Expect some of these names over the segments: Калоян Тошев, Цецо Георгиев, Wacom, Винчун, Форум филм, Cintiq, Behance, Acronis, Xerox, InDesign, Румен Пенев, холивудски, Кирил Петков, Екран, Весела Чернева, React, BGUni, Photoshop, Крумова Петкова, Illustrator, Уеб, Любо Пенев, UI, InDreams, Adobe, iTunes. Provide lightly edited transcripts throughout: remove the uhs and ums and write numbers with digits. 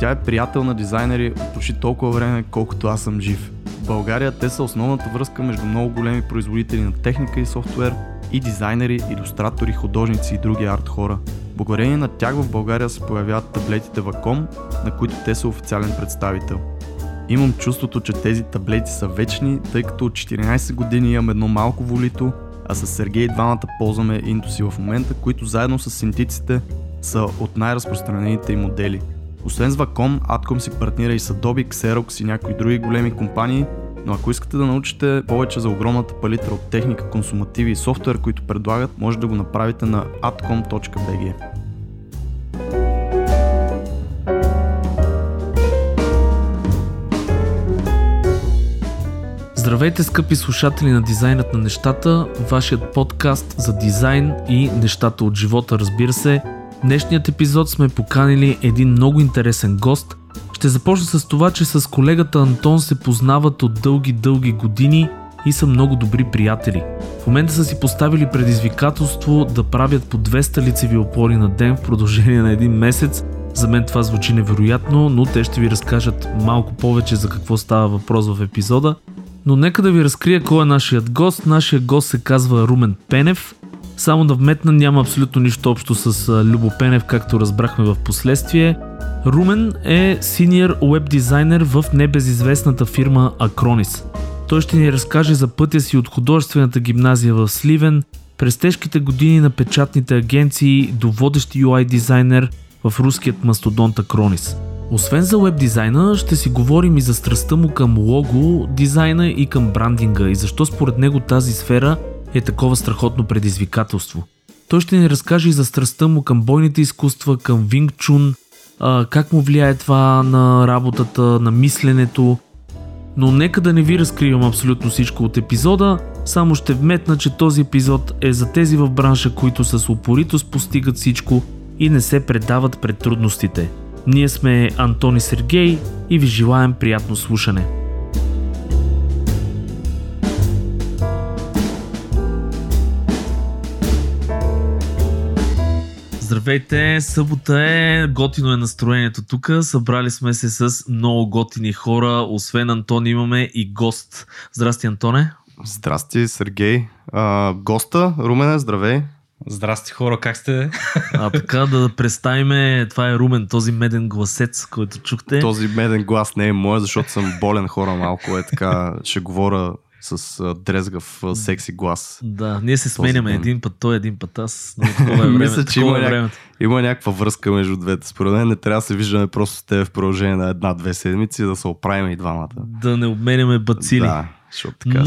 Тя е приятел на дизайнери от почти толкова време, колкото аз съм жив. В България те са основната връзка между много големи производители на техника и софтуер и дизайнери, илюстратори, художници и други арт хора. Благодарение на тях в България се появяват таблетите Wacom, на които те са официален представител. Имам чувството, че тези таблети са вечни, тъй като от 14 години имам едно малко волито, а с Сергей двамата ползваме Intuos в момента, които заедно с Cintiq са от най-разпространените им модели. Освен с Wacom, Adcom си партнира и с Adobe, Xerox и някои други големи компании, но ако искате да научите повече за огромната палитра от техника, консумативи и софтуер, които предлагат, може да го направите на adcom.bg. Здравейте, скъпи слушатели на Дизайнът на нещата, вашият подкаст за дизайн и нещата от живота, разбира се. Днешният епизод сме поканили един много интересен гост. Ще започна с това, че с колегата Антон се познават от дълги години и са много добри приятели. В момента са си поставили предизвикателство да правят по 200 лицеви опори на ден в продължение на един месец. За мен това звучи невероятно, но те ще ви разкажат малко повече за какво става въпрос в епизода. Но нека да ви разкрия кой е нашият гост. Нашият гост се казва Румен Пенев. Само да вметна, няма абсолютно нищо общо с Любо Пенев, както разбрахме в последствие. Румен е синьор уеб дизайнер в небезизвестната фирма Acronis. Той ще ни разкаже за пътя си от художествената гимназия в Сливен, през тежките години на печатните агенции до водещ UI дизайнер в руският мастодонт Acronis. Освен за уеб дизайна, ще си говорим и за страстта му към лого дизайна и към брандинга и защо според него тази сфера е такова страхотно предизвикателство. Той ще ни разкаже и за страстта му към бойните изкуства, към Винчун, как му влияе това на работата, на мисленето. Но нека да не ви разкривам абсолютно всичко от епизода, само ще вметна, че този епизод е за тези в бранша, които с упоритост постигат всичко и не се предават пред трудностите. Ние сме Антон и Сергей и ви желаем приятно слушане. Здравейте, събота е, готино е настроението тук, събрали сме се с много готини хора, освен Антон имаме и гост. Здрасти, Антоне. Здрасти, Сергей. Госта, Румене, здравей. Здрасти, хора, как сте? Така да представим, това е Румен, този меден гласец, който чухте. Този меден глас не е мой, защото съм болен, хора, малко е така, ще говоря с дрезгав секси глас. Да, ние се сменяме един път той, един път аз. Мисля, че има някаква връзка между двете. Според мен не трябва да се виждаме просто с тебе в продължение на една-две седмици, да се оправим и двамата. Да не обменяме бацили. Да, защото така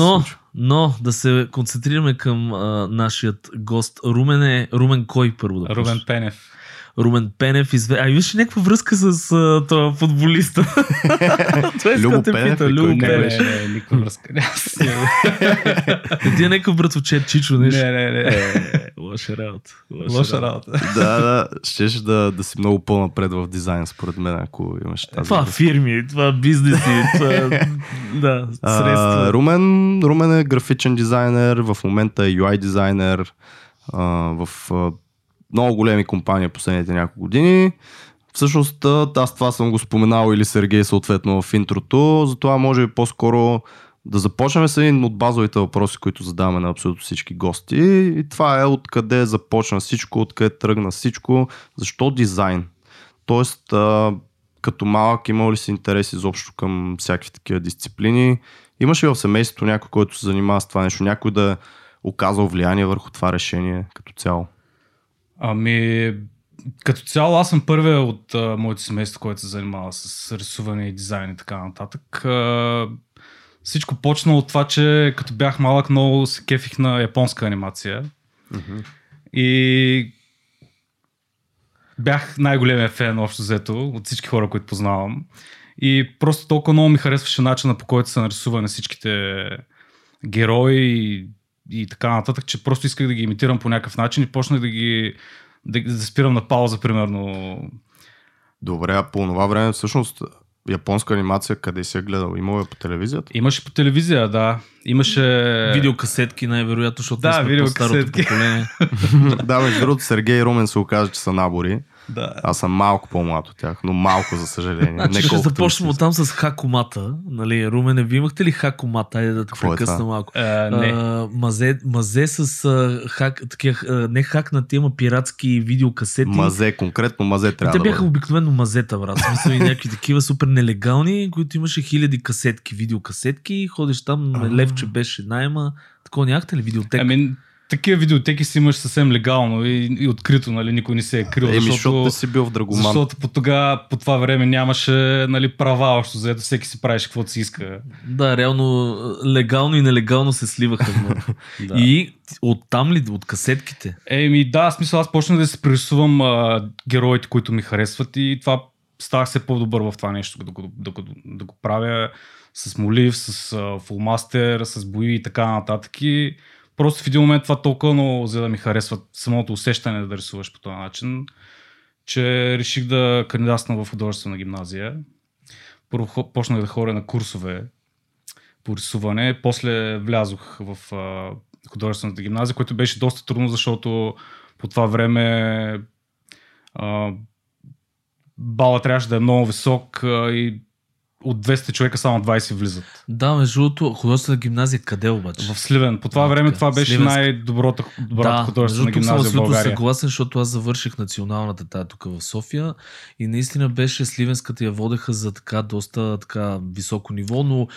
но да се концентрираме към нашият гост. Румен кой първо да пуш? Румен Пенев. Румен Пенев А имаш ли някаква връзка с това футболиста? Любо Пенев? Любо Пенев. Не, никаква връзка. Ти е някакъв братовчет, Чичо, нещо. Не. Лоша работа. Да, щеше да си много по-напред в дизайн, според мен, ако имаш тази. Това фирми, това бизнеси, това средства. Румен е графичен дизайнер, в момента е UI дизайнер, в много големи компании последните няколко години. Всъщност, аз това съм го споменал или Сергей съответно в интрото, затова може би по-скоро да започнем с един от базовите въпроси, които задаваме на абсолютно всички гости. И това е откъде започна всичко, откъде тръгна всичко, защо дизайн? Тоест, като малък имал ли си интерес изобщо към всякакви такива дисциплини? Имаш ли в семейството някой, който се занимава с това нещо? Някой да е оказал влияние върху това решение като цяло? Ами, като цяло аз съм първия от моето семейство, което се занимава с рисуване и дизайн и така нататък. Всичко почна от това, че като бях малък много се кефих на японска анимация. Mm-hmm. И бях най-големия фен общо взето от всички хора, които познавам. И просто толкова много ми харесваше начина, по който са нарисувани всичките герои и и така нататък, че просто исках да ги имитирам по някакъв начин и почнах да ги да спирам на пауза, примерно. Добре, а по това време всъщност японска анимация къде си е гледал? Имало е по телевизията? Имаше по телевизия, да. Имаше... Видеокасетки най-вероятно, защото да, не сме по старото поколение. Да, между другото, Сергей и Румен се оказа, че са набори. Да. Аз съм малко по-млад от тях, но малко, за съжаление. Значи ще започнем от там с хакомата. Нали, Румене, ви имахте ли хакомата? Айде да те прекъсна малко. Не. Мазе с не хакнати, има пиратски видеокасети. Мазе, конкретно мазе трябва да бъде. Те бяха обикновено мазета, брат. Мисля и някакви такива супер нелегални, които имаше хиляди касетки, видеокасетки. Ходиш там, левче беше найма. Такова нямахте ли видеотека? Такива видеотеки си имаш съвсем легално и открито, нали, никой не се е крил. Защото си бил в Драгоман. Защото по това време нямаше, нали, права общо, заето всеки си правиш каквото си иска. Да, реално легално и нелегално се сливаха. Да. И оттам ли, от касетките? Да, смисъл, аз почнах да се прерисувам героите, които ми харесват и това ставах се по-добър в това нещо, да го правя с молив, с фулмастер, с бои и така нататък. Просто в един момент това толкова много, за да ми харесва самото усещане да рисуваш по този начин, че реших да кандидатствам в художествена гимназия. Първо почнах да ходя на курсове по рисуване, после влязох в художествената гимназия, което беше доста трудно, защото по това време балът трябваше да е много висок и от 200 човека само 20 влизат. Да, между другото, художествена гимназия къде обаче? В Сливен. По това време това беше най-добрата художествена гимназия в България. Да, съм съгласен, защото аз завърших националната тая тук в София и наистина беше Сливенската, я водеха за така доста така високо ниво, но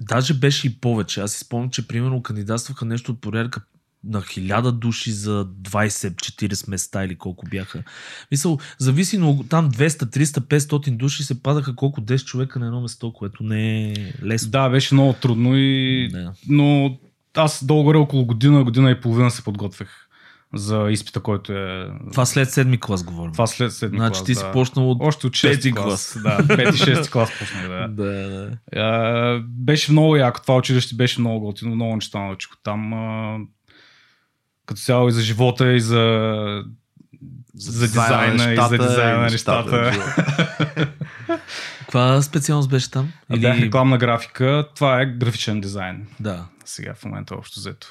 даже беше и повече. Аз си спомням, че примерно кандидатстваха нещо от порядка на 1000 души за 20-40 места или колко бяха. Мисъл, зависи, но там 200-300-500 души се падаха колко 10 човека на едно место, което не е лесно. Да, беше много трудно и... Да. Но аз долу-горе около година и половина се подготвях за изпита, който е... Това след 7-ми клас говорим. Това след 7-ми клас, значи ти си почнал от 5-ти клас. Да, 5-6-ти клас почнах, да. Беше много яко. Това училище беше много готино. Много неща научих там. Като цяло и за живота, и за дизайна, нещата, и за дизайна на нещата. Каква специалност беше там? Бях рекламна графика, това е графичен дизайн. Да. Сега в момента общо взето.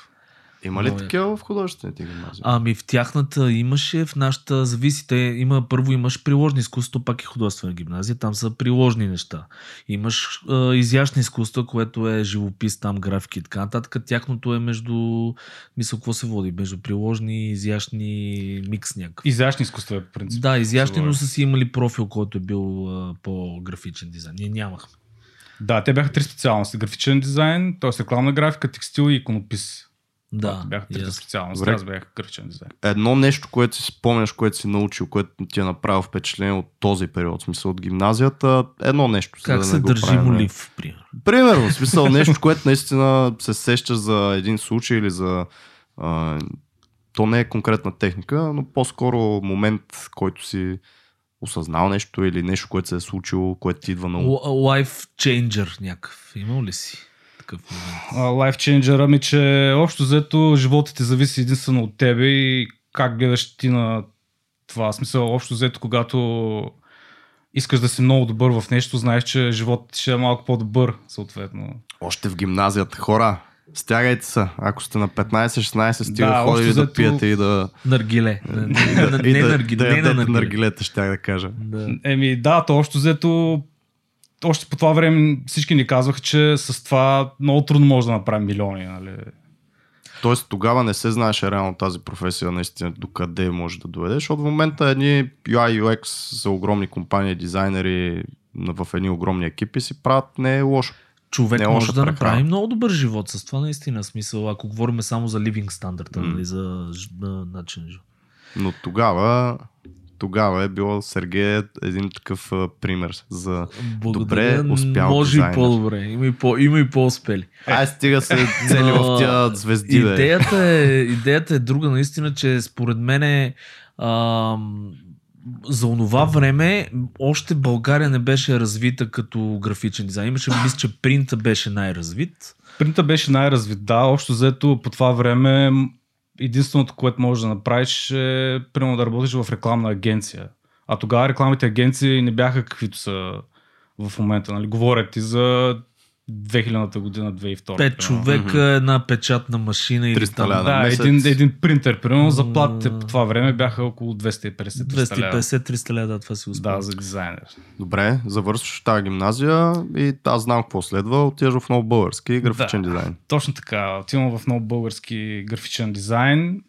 Има ли такива в художествените гимназии? Ами в тяхната имаше, в нашата зависите. Първо имаш приложни изкуства, пак и художествена гимназия. Там са приложни неща. Имаш изящни изкуства, което е живопис, там графики и така нататък. Тяхното е между... Мисля, какво се води? Между приложни и изящни микс някакъв. Изящни изкуства е по принцип. Да, изящни, но са си имали профил, който е бил по-графичен дизайн. Ние нямахме. Да, те бяха три специалности. Графичен дизайн, т.е. рекламна графика, текстил и иконопис. Да, бях трите специалности, аз бях графичен дизайн. Едно нещо, което си спомняш, което си научил, което ти е направил впечатление от този период, в смисъл от гимназията, едно нещо. Как да се държи молив, примерно, в смисъл нещо, което наистина се сещаш за един случай или за... то не е конкретна техника, но по-скоро момент, който си осъзнал нещо или нещо, което се е случило, което ти идва на... Life changer някакъв, имал ли си? Лайфченджера ми, че общо взето животът ти зависи единствено от тебе и как гледаш ти на това. В смисъл, общо взето, когато искаш да си много добър в нещо, знаеш, че животът ти ще е малко по-добър, съответно. Още в гимназията, хора, стягайте се. Ако сте на 15-16, сте да ходили взето... да пиете и да... Наргиле. И да ядете наргилета, щях да кажа. Да. То общо взето... Още по това време всички ни казваха, че с това много трудно може да направим милиони. Нали? Тоест тогава не се знаеше реално тази професия наистина докъде може да доведе, защото в момента едни UI UX са огромни компании, дизайнери в едни огромни екипи си правят не е лошо. Човек може да направи много добър живот с това наистина смисъл, ако говорим само за living стандарта, нали, за начин живот. Но тогава е било Сергей един такъв пример за благодаря, добре успял може дизайнер. Може и по-добре, има и по-успели. Ай стига се цели в тия звезди. Идеята е друга наистина, че според мен за онова време още България не беше развита като графичен дизайн. Имаше, мисля, че принта беше най-развит. Принта беше най-развит, да. Общо заето по това време единственото, което можеш да направиш е примерно да работиш в рекламна агенция. А тогава рекламните агенции не бяха каквито са в момента. Нали? Говорят ти за 2000-та година, 2002. 5 човека, една печатна машина и там. Да, един принтер, примерно, заплатите по това време бяха около 250-300 лева, да, това си успех. Да, за дизайнер. Добре, завършваш тази гимназия и аз знам какво следва, отиваш в Нов български графичен дизайн. Точно така, отивам в Нов български графичен дизайн.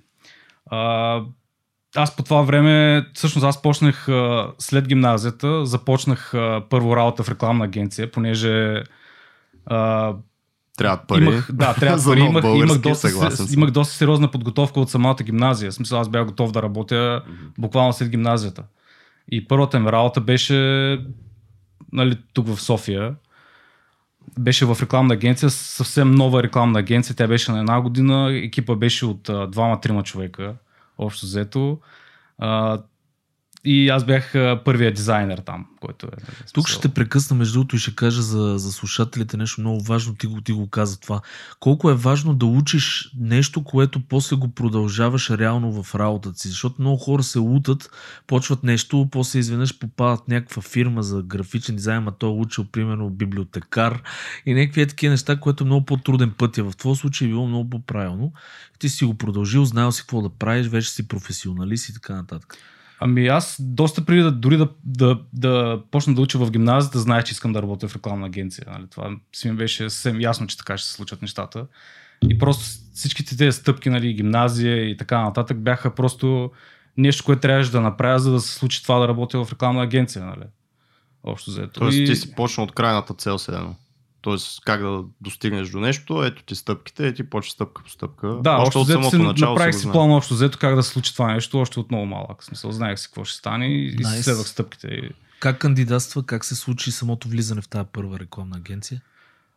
Аз по това време, всъщност аз почнах след гимназията, започнах първо работа в рекламна агенция, понеже трябва пари. Имах доста сериозна подготовка от самата гимназия. В смисъл, аз бях готов да работя буквално след гимназията. И първата ми работа беше, нали, тук в София. Беше в рекламна агенция, съвсем нова рекламна агенция. Тя беше на една година. Екипа беше от 2-3 човека. Общо взето. И аз бях първият дизайнер там, който е. Тук ще те прекъсна, между другото, и ще кажа за слушателите нещо много важно. Ти го каза това. Колко е важно да учиш нещо, което после го продължаваш реално в работата си. Защото много хора се лутат, почват нещо, после изведнъж попадат някаква фирма за графичен дизайн, а той е учил, примерно, библиотекар и някакви такива неща, което е много по-труден път. В твой случай е било много по-правилно. Ти си го продължил, знаел си какво да правиш, вече си професионалист и така нататък. Ами аз доста преди дори да почна да уча в гимназията, знаех, че искам да работя в рекламна агенция. Нали? Това си ми беше съвсем ясно, че така ще се случат нещата. И просто всичките тези стъпки, нали, гимназия и така нататък, бяха просто нещо, което трябваше да направя, за да се случи това да работя в рекламна агенция. Нали? Общо заето. Тоест ти си почна от крайната цел седено. Тоест как да достигнеш до нещо, ето ти стъпките, и ти почва стъпка по стъпка. Да, още от самото начало. Направих си план общо взето как да се случи това нещо, още от много малък. В смисъл, знаех си какво ще стане и следвах стъпките. Как кандидатства, как се случи самото влизане в тази първа рекламна агенция?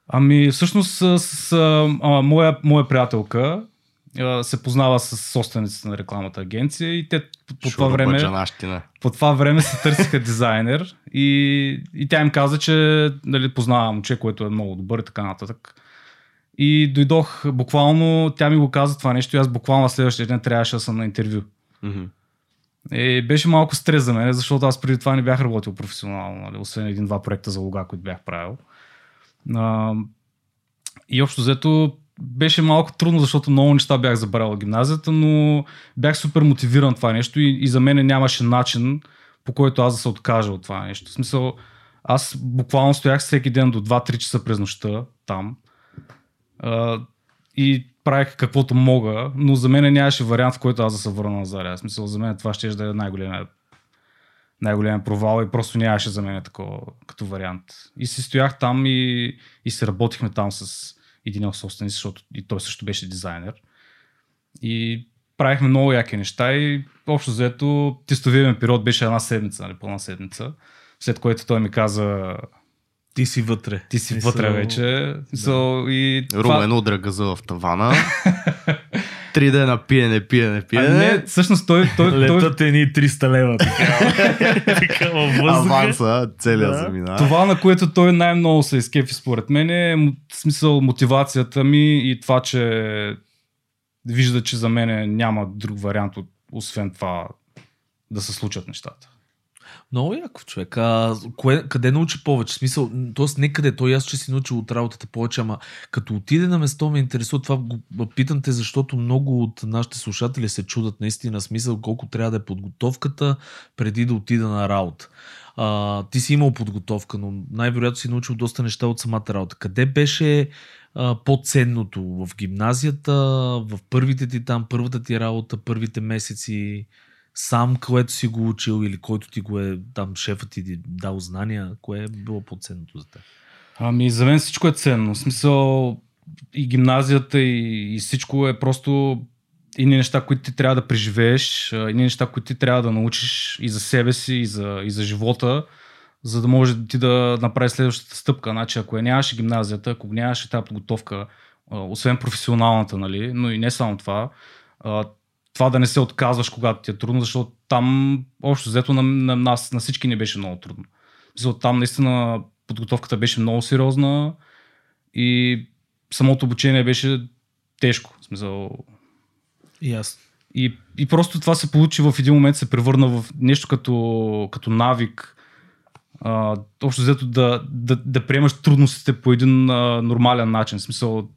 Ами всъщност моя приятелка се познава с собствениците на рекламната агенция и те по това време се търсиха дизайнер и тя им каза, че, нали, познава момче, което е много добър и така нататък. И дойдох буквално, тя ми го каза това нещо и аз буквално следващия ден трябваше да съм на интервю. И беше малко стрес за мен, защото аз преди това не бях работил професионално, нали, освен 1-2 проекта за лога, които бях правил. И общо взето беше малко трудно, защото много неща бях забравил в гимназията, но бях супер мотивиран това нещо и за мен нямаше начин, по който аз да се откажа от това нещо. В смисъл, аз буквално стоях всеки ден до 2-3 часа през нощта там и правих каквото мога, но за мен нямаше вариант, в който аз да се върна на заря. В смисъл, за мен това ще да е най-големия провал и просто нямаше за мен такова като вариант. И си стоях там и се работихме там с един собственик, защото и той също беше дизайнер. И правихме много яки неща и общо взето тестовия ми период беше една седмица, нали, пълна седмица, след което той ми каза: ти си вътре. Ти си вътре вече. Да. Румен удря газа в тавана. 3 дена пиене. Не, всъщност той летат едни 300 лева. Такава въздуха. Аванса, целия замина. Това, на което той най-много се изкефи според мен, е смисъл мотивацията ми и това, че вижда, че за мен няма друг вариант, освен това да се случат нещата. Много яков човек. Къде научи повече? Смисъл, тоест не къде, той аз че си научил от работата повече, ама като отиде на место ме интересува това. Питам те, защото много от нашите слушатели се чудат наистина, смисъл колко трябва да е подготовката преди да отида на работа. Ти си имал подготовка, но най-вероятно си научил доста неща от самата работа. Къде беше по-ценното? В гимназията, в първата ти работа, първите месеци? Сам, което си го учил или който ти го е, там шефът ти дал знания, кое е било по-ценното за теб? Ами за мен всичко е ценно. В смисъл и гимназията и всичко е просто едни неща, които ти трябва да преживееш, едни неща, които ти трябва да научиш и за себе си, и за живота, за да може ти да направиш следващата стъпка. Значи, ако я нямаш гимназията, ако нямаш тази подготовка, освен професионалната, нали, но и не само това, това да не се отказваш, когато ти е трудно, защото там общо взето на нас, на всички не беше много трудно. Защото там наистина подготовката беше много сериозна и самото обучение беше тежко. В смисъл. Yes. И просто това се получи в един момент, се превърна в нещо като навик. Общо взето да приемаш трудностите по един нормален начин. В смисъл,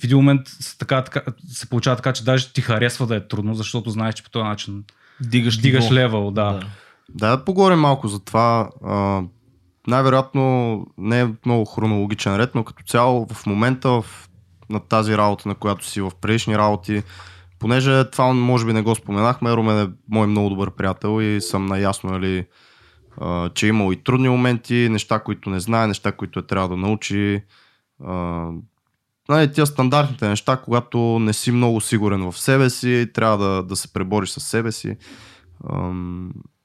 в един момент се получава така, че даже ти харесва да е трудно, защото знаеш, че по този начин дигаш левел. Да, поговорим малко за това. Най-вероятно не е много хронологичен ред, но като цяло в момента на тази работа, на която си в предишни работи, понеже това може би не го споменахме, Румен е мой много добър приятел и съм наясно, че е имал и трудни моменти, неща, които не знае, неща, които е трябва да научи. Тия стандартните неща, когато не си много сигурен в себе си, трябва да се пребориш с себе си.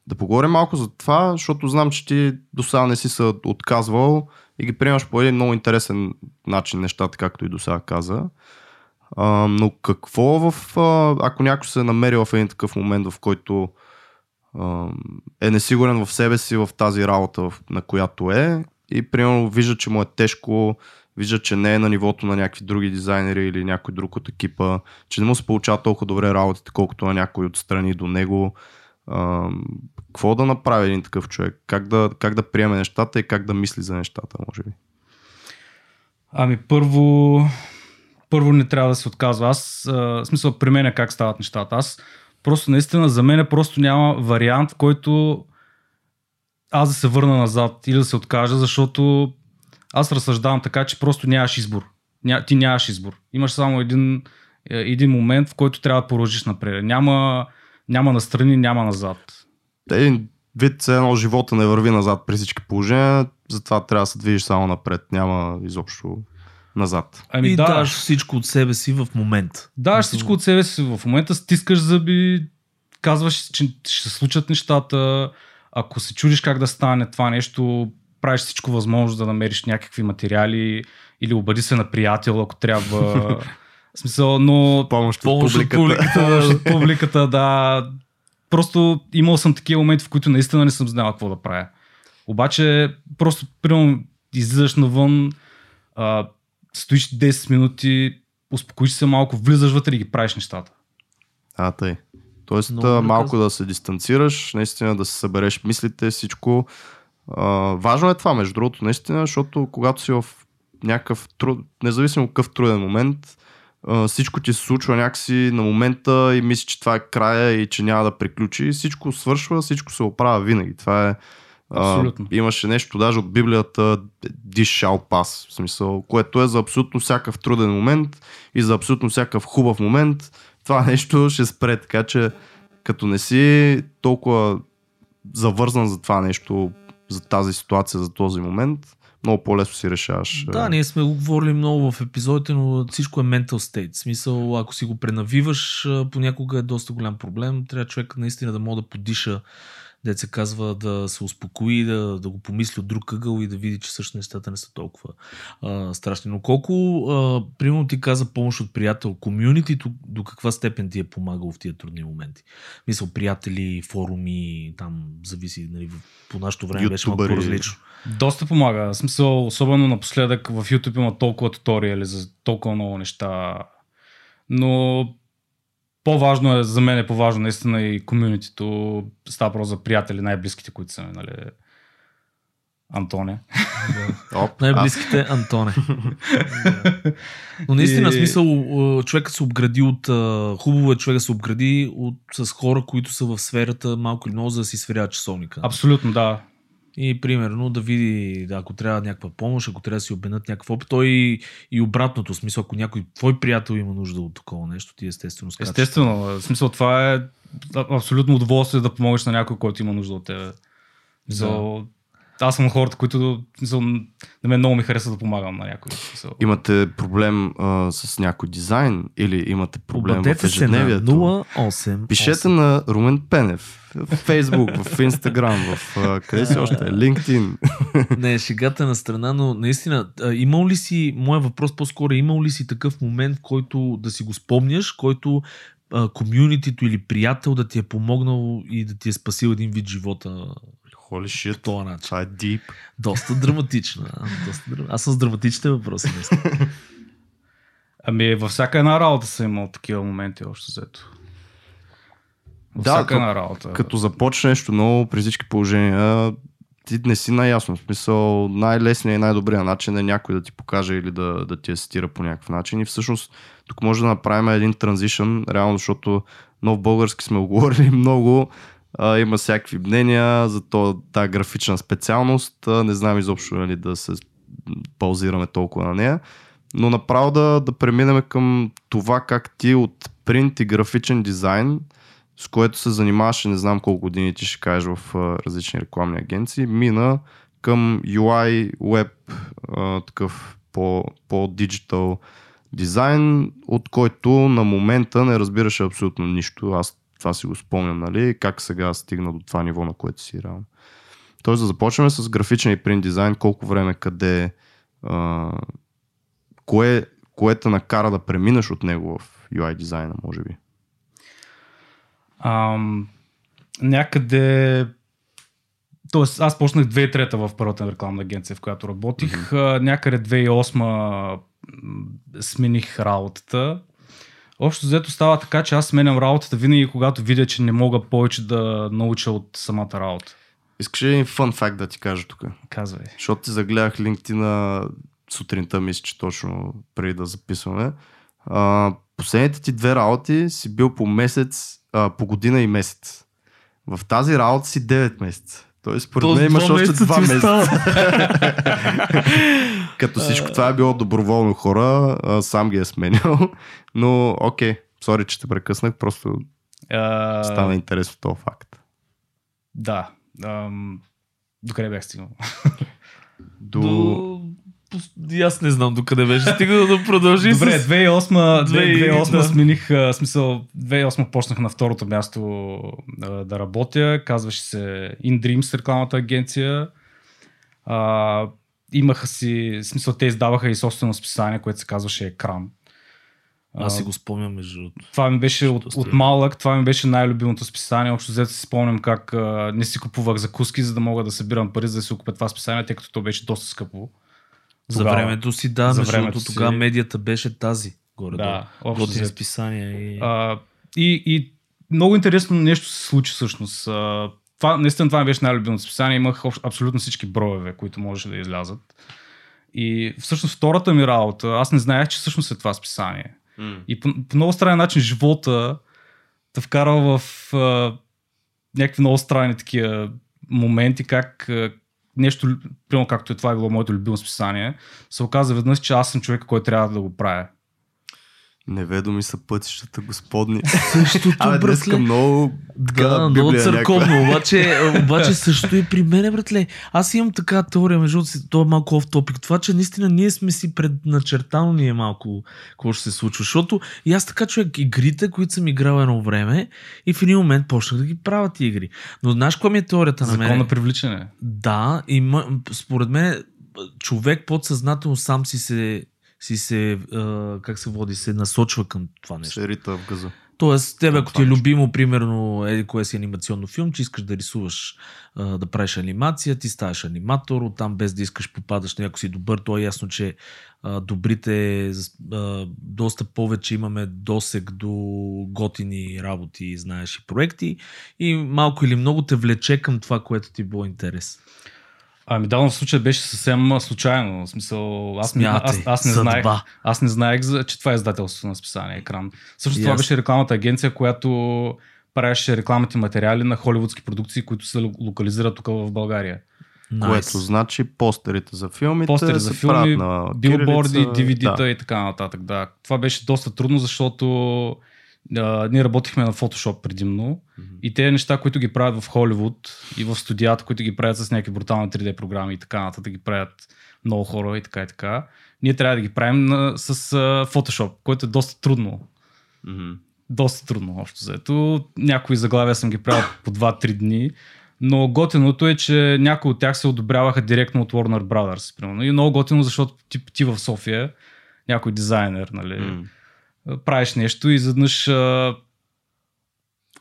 Да поговорим малко за това, защото знам, че ти до сега не си се отказвал и ги приемаш по един много интересен начин нещата, както и до сега каза. Но какво ако някой се е намерил в един такъв момент, в който е несигурен в себе си в тази работа, на която е, и примерно вижда, че му е тежко, вижда, че не е на нивото на някакви други дизайнери или някой друг от екипа, че не му се получава толкова добре работите, колкото на някой отстрани до него. Какво да направи един такъв човек? Как да приеме нещата и как да мисли за нещата, може би? Ами първо не трябва да се отказва. В смисъл, при мен е как стават нещата. Аз просто наистина, за мен просто няма вариант, в който аз да се върна назад или да се откажа, защото аз разсъждавам така, че просто нямаш избор. Ти нямаш избор. Имаш само един момент, в който трябва да продължиш напред. Няма настрани, няма назад. Един вид, все едно живота не върви назад при всички положения, затова трябва да се движиш само напред. Няма изобщо назад. И даваш всичко от себе си в момента. Даваш всичко от себе си в момента, стискаш зъби, казваш, че ще се случат нещата, ако се чудиш как да стане това нещо, правиш всичко възможно да намериш някакви материали или обади се на приятел, ако трябва. В смисъл, но помощ от публиката, да. Просто имал съм такива моменти, в които наистина не съм знал какво да правя. Обаче просто примерно излизаш навън, стоиш 10 минути, успокоиш се малко, влизаш вътре и ги правиш нещата. Тъй. Тоест малко да се дистанцираш, наистина да се събереш мислите, всичко. Важно е това, между другото, наистина, защото когато си в някакъв независимо какъв труден момент, всичко ти се случва някакси на момента и мисли, че това е края и че няма да приключи. Всичко свършва, всичко се оправя винаги. Това е. Имаше нещо даже от Библията This shall pass, в смисъл, което е за абсолютно всякакъв труден момент и за абсолютно всякакъв хубав момент. Това нещо ще спре, така че като не си толкова завързан за това нещо, за тази ситуация, за този момент, много по-лесно си решаваш. Да, ние сме го говорили много в епизодите, но всичко е mental state. В смисъл, ако си го пренавиваш, понякога е доста голям проблем. Трябва човек наистина да може да подиша, дето се казва, да се успокои, да го помисли от друг ъгъл и да види, че всъщност нещата не са толкова страшни. Но колко, примерно ти каза помощ от приятел, комюнитито до каква степен ти е помагал в тия трудни моменти? Мисля, приятели, форуми, там зависи, нали, по нашето време YouTube беше малко различно. Доста помага. В смисъл, особено напоследък в YouTube има толкова туториали за толкова много неща, но по-важно е, за мен е по-важно наистина и комюнитито, става просто за приятели, най-близките, които са ми, нали, Антоне. Най-близките Антоне. Но наистина, смисъл, човекът се обгради хубаво е човекът се обгради с хора, които са в сферата малко или много, за да си сверяват часовника. Абсолютно, да. И примерно да види, ако трябва някаква помощ, ако трябва да си обменят някакъв опит, той и обратното, смисъл, ако някой твой приятел има нужда от такова нещо, ти естествено скачаш. Естествено, в смисъл, това е абсолютно удоволствие да помогнеш на някой, който има нужда от тебе. So, аз съм хората, които на мен много ми харесва да помагам на някой. Имате проблем с някой дизайн или имате проблем в ежедневието? Пишете на Румен Пенев в Фейсбук, в Инстаграм, в къде си още? LinkedIn. Не, шегата на страна, но наистина, имал ли си, моят въпрос по-скоро, имал ли си такъв момент, който да си го спомняш, който комюнитито или приятел да ти е помогнал и да ти е спасил един вид живота. Holy shit, това е deep. Доста драматично. Аз съм с драматичните въпроси. Ами във всяка една работа съм имал такива моменти още взето. Да, като започне нещо ново, при всички положения ти не си наясно. В смисъл, най-лесният и най-добрият начин е някой да ти покаже или да ти асистира по някакъв начин. И всъщност тук може да направим един транзишън, реално, защото нов български сме оговорили много. Има всякакви мнения за тази графична специалност. Не знам изобщо нали, да се паузираме толкова на нея. Но направо да преминем към това как ти от принт и графичен дизайн, с което се занимаваш, не знам колко години ти ще кажеш в различни рекламни агенции, мина към UI, web, такъв по-диджитал дизайн, от който на момента не разбираше абсолютно нищо. Аз това си го спомням, нали? Как сега стигна до това ниво, на което си реално. Тоест да започваме с графичен и принт дизайн, колко време, къде, кое те накара да преминеш от него в UI дизайна, може би? Някъде... Тоест, аз почнах 2003-та в първата рекламна агенция, в която работих. Mm-hmm. Някъде 2008 смених работата. Общо взето става така, че аз сменям работата винаги, когато видя, че не мога повече да науча от самата работа. Искаш ли един фън факт да ти кажа тук? Казвай. Защото ти загледах LinkedIn-а сутринта, мисля, че точно преди да записваме. Последните ти две работи си бил по година и месец. В тази работа си 9 месеца. Тоест, според мен имаш още 2 месеца. Като всичко това е било доброволно, хора, сам ги е сменял. Но окей, сори, че те прекъснах, просто стана интерес от този факт. Да. Докъде бях стигнал? Аз не знам докъде беше стигнал да продължи. Добре, 2008 смених, смисъл, 2008 почнах на второто място да работя. Казваше се InDreams, рекламната агенция. Имаха си, смисъл, те издаваха и собствено списание, което се казваше Екран. Аз си го спомням между... Това ми беше от малък, това ми беше най-любимото списание. Общо взето си спомням как не си купувах закуски, за да мога да събирам пари, за да си купя това списание, тъй като то беше доста скъпо. Тогава, за времето си, да, защото тогава медията беше тази, горе-долу. Да, готини списания. И много интересно нещо се случи всъщност. Наистина това не беше най-любимото списание. Имах абсолютно всички броеве, които можеше да излязат. И всъщност втората ми работа, аз не знаех, че всъщност е това списание. И по много странен начин живота те вкарва в някакви много странни такива моменти, как... нещо, примерно както е това е било моето любимо списание, се оказа веднъж, че аз съм човек, който трябва да го правя. Неведоми са пътищата, господни. Същото, братле. Много църковно, обаче също и при мене, братле. Аз имам така теория, между другото, това е малко офтопик. Това, че наистина ние сме си предначертано ни е малко какво ще се случва. Защото и аз така човек, игрите, които съм играл едно време и в един момент почнах да ги правя тия игри. Но знаеш коя ми е теорията на мен? Закон на привличане. Да, има, според мен човек подсъзнателно сам си се, как се води, се насочва към това нещо. Се рита в газа. Тоест, тебе, ако ти е любимо, примерно, кое си анимационно филм, че искаш да рисуваш, да правиш анимация, ти ставаш аниматор, оттам без да искаш попадаш на някой си добър, то е ясно, че добрите доста повече имаме досег до готини работи, знаеш и проекти и малко или много те влече към това, което ти било интерес. Ами да, но в случая беше съвсем случайно. В смисъл, аз не знаех, че това е издателството на списание Екран. Също това беше рекламната агенция, която правеше рекламните материали на холивудски продукции, които се локализират тук в България. Nice. Което значи постерите за филмите, постери за филми, билборди, DVD-та и така нататък. Да. Това беше доста трудно, защото ние работихме на Photoshop предимно и те неща, които ги правят в Холивуд и в студията, които ги правят с някакви брутални 3D програми и така нататък, да ги правят много хора и така и така. Ние трябва да ги правим с Photoshop, което е доста трудно. Доста трудно общо взето. Някои заглавия съм ги правил по 2-3 дни, но готиното е, че някои от тях се одобряваха директно от Warner Brothers. Примерно. И много готино, защото ти в София, някой дизайнер, нали... правиш нещо и заднъж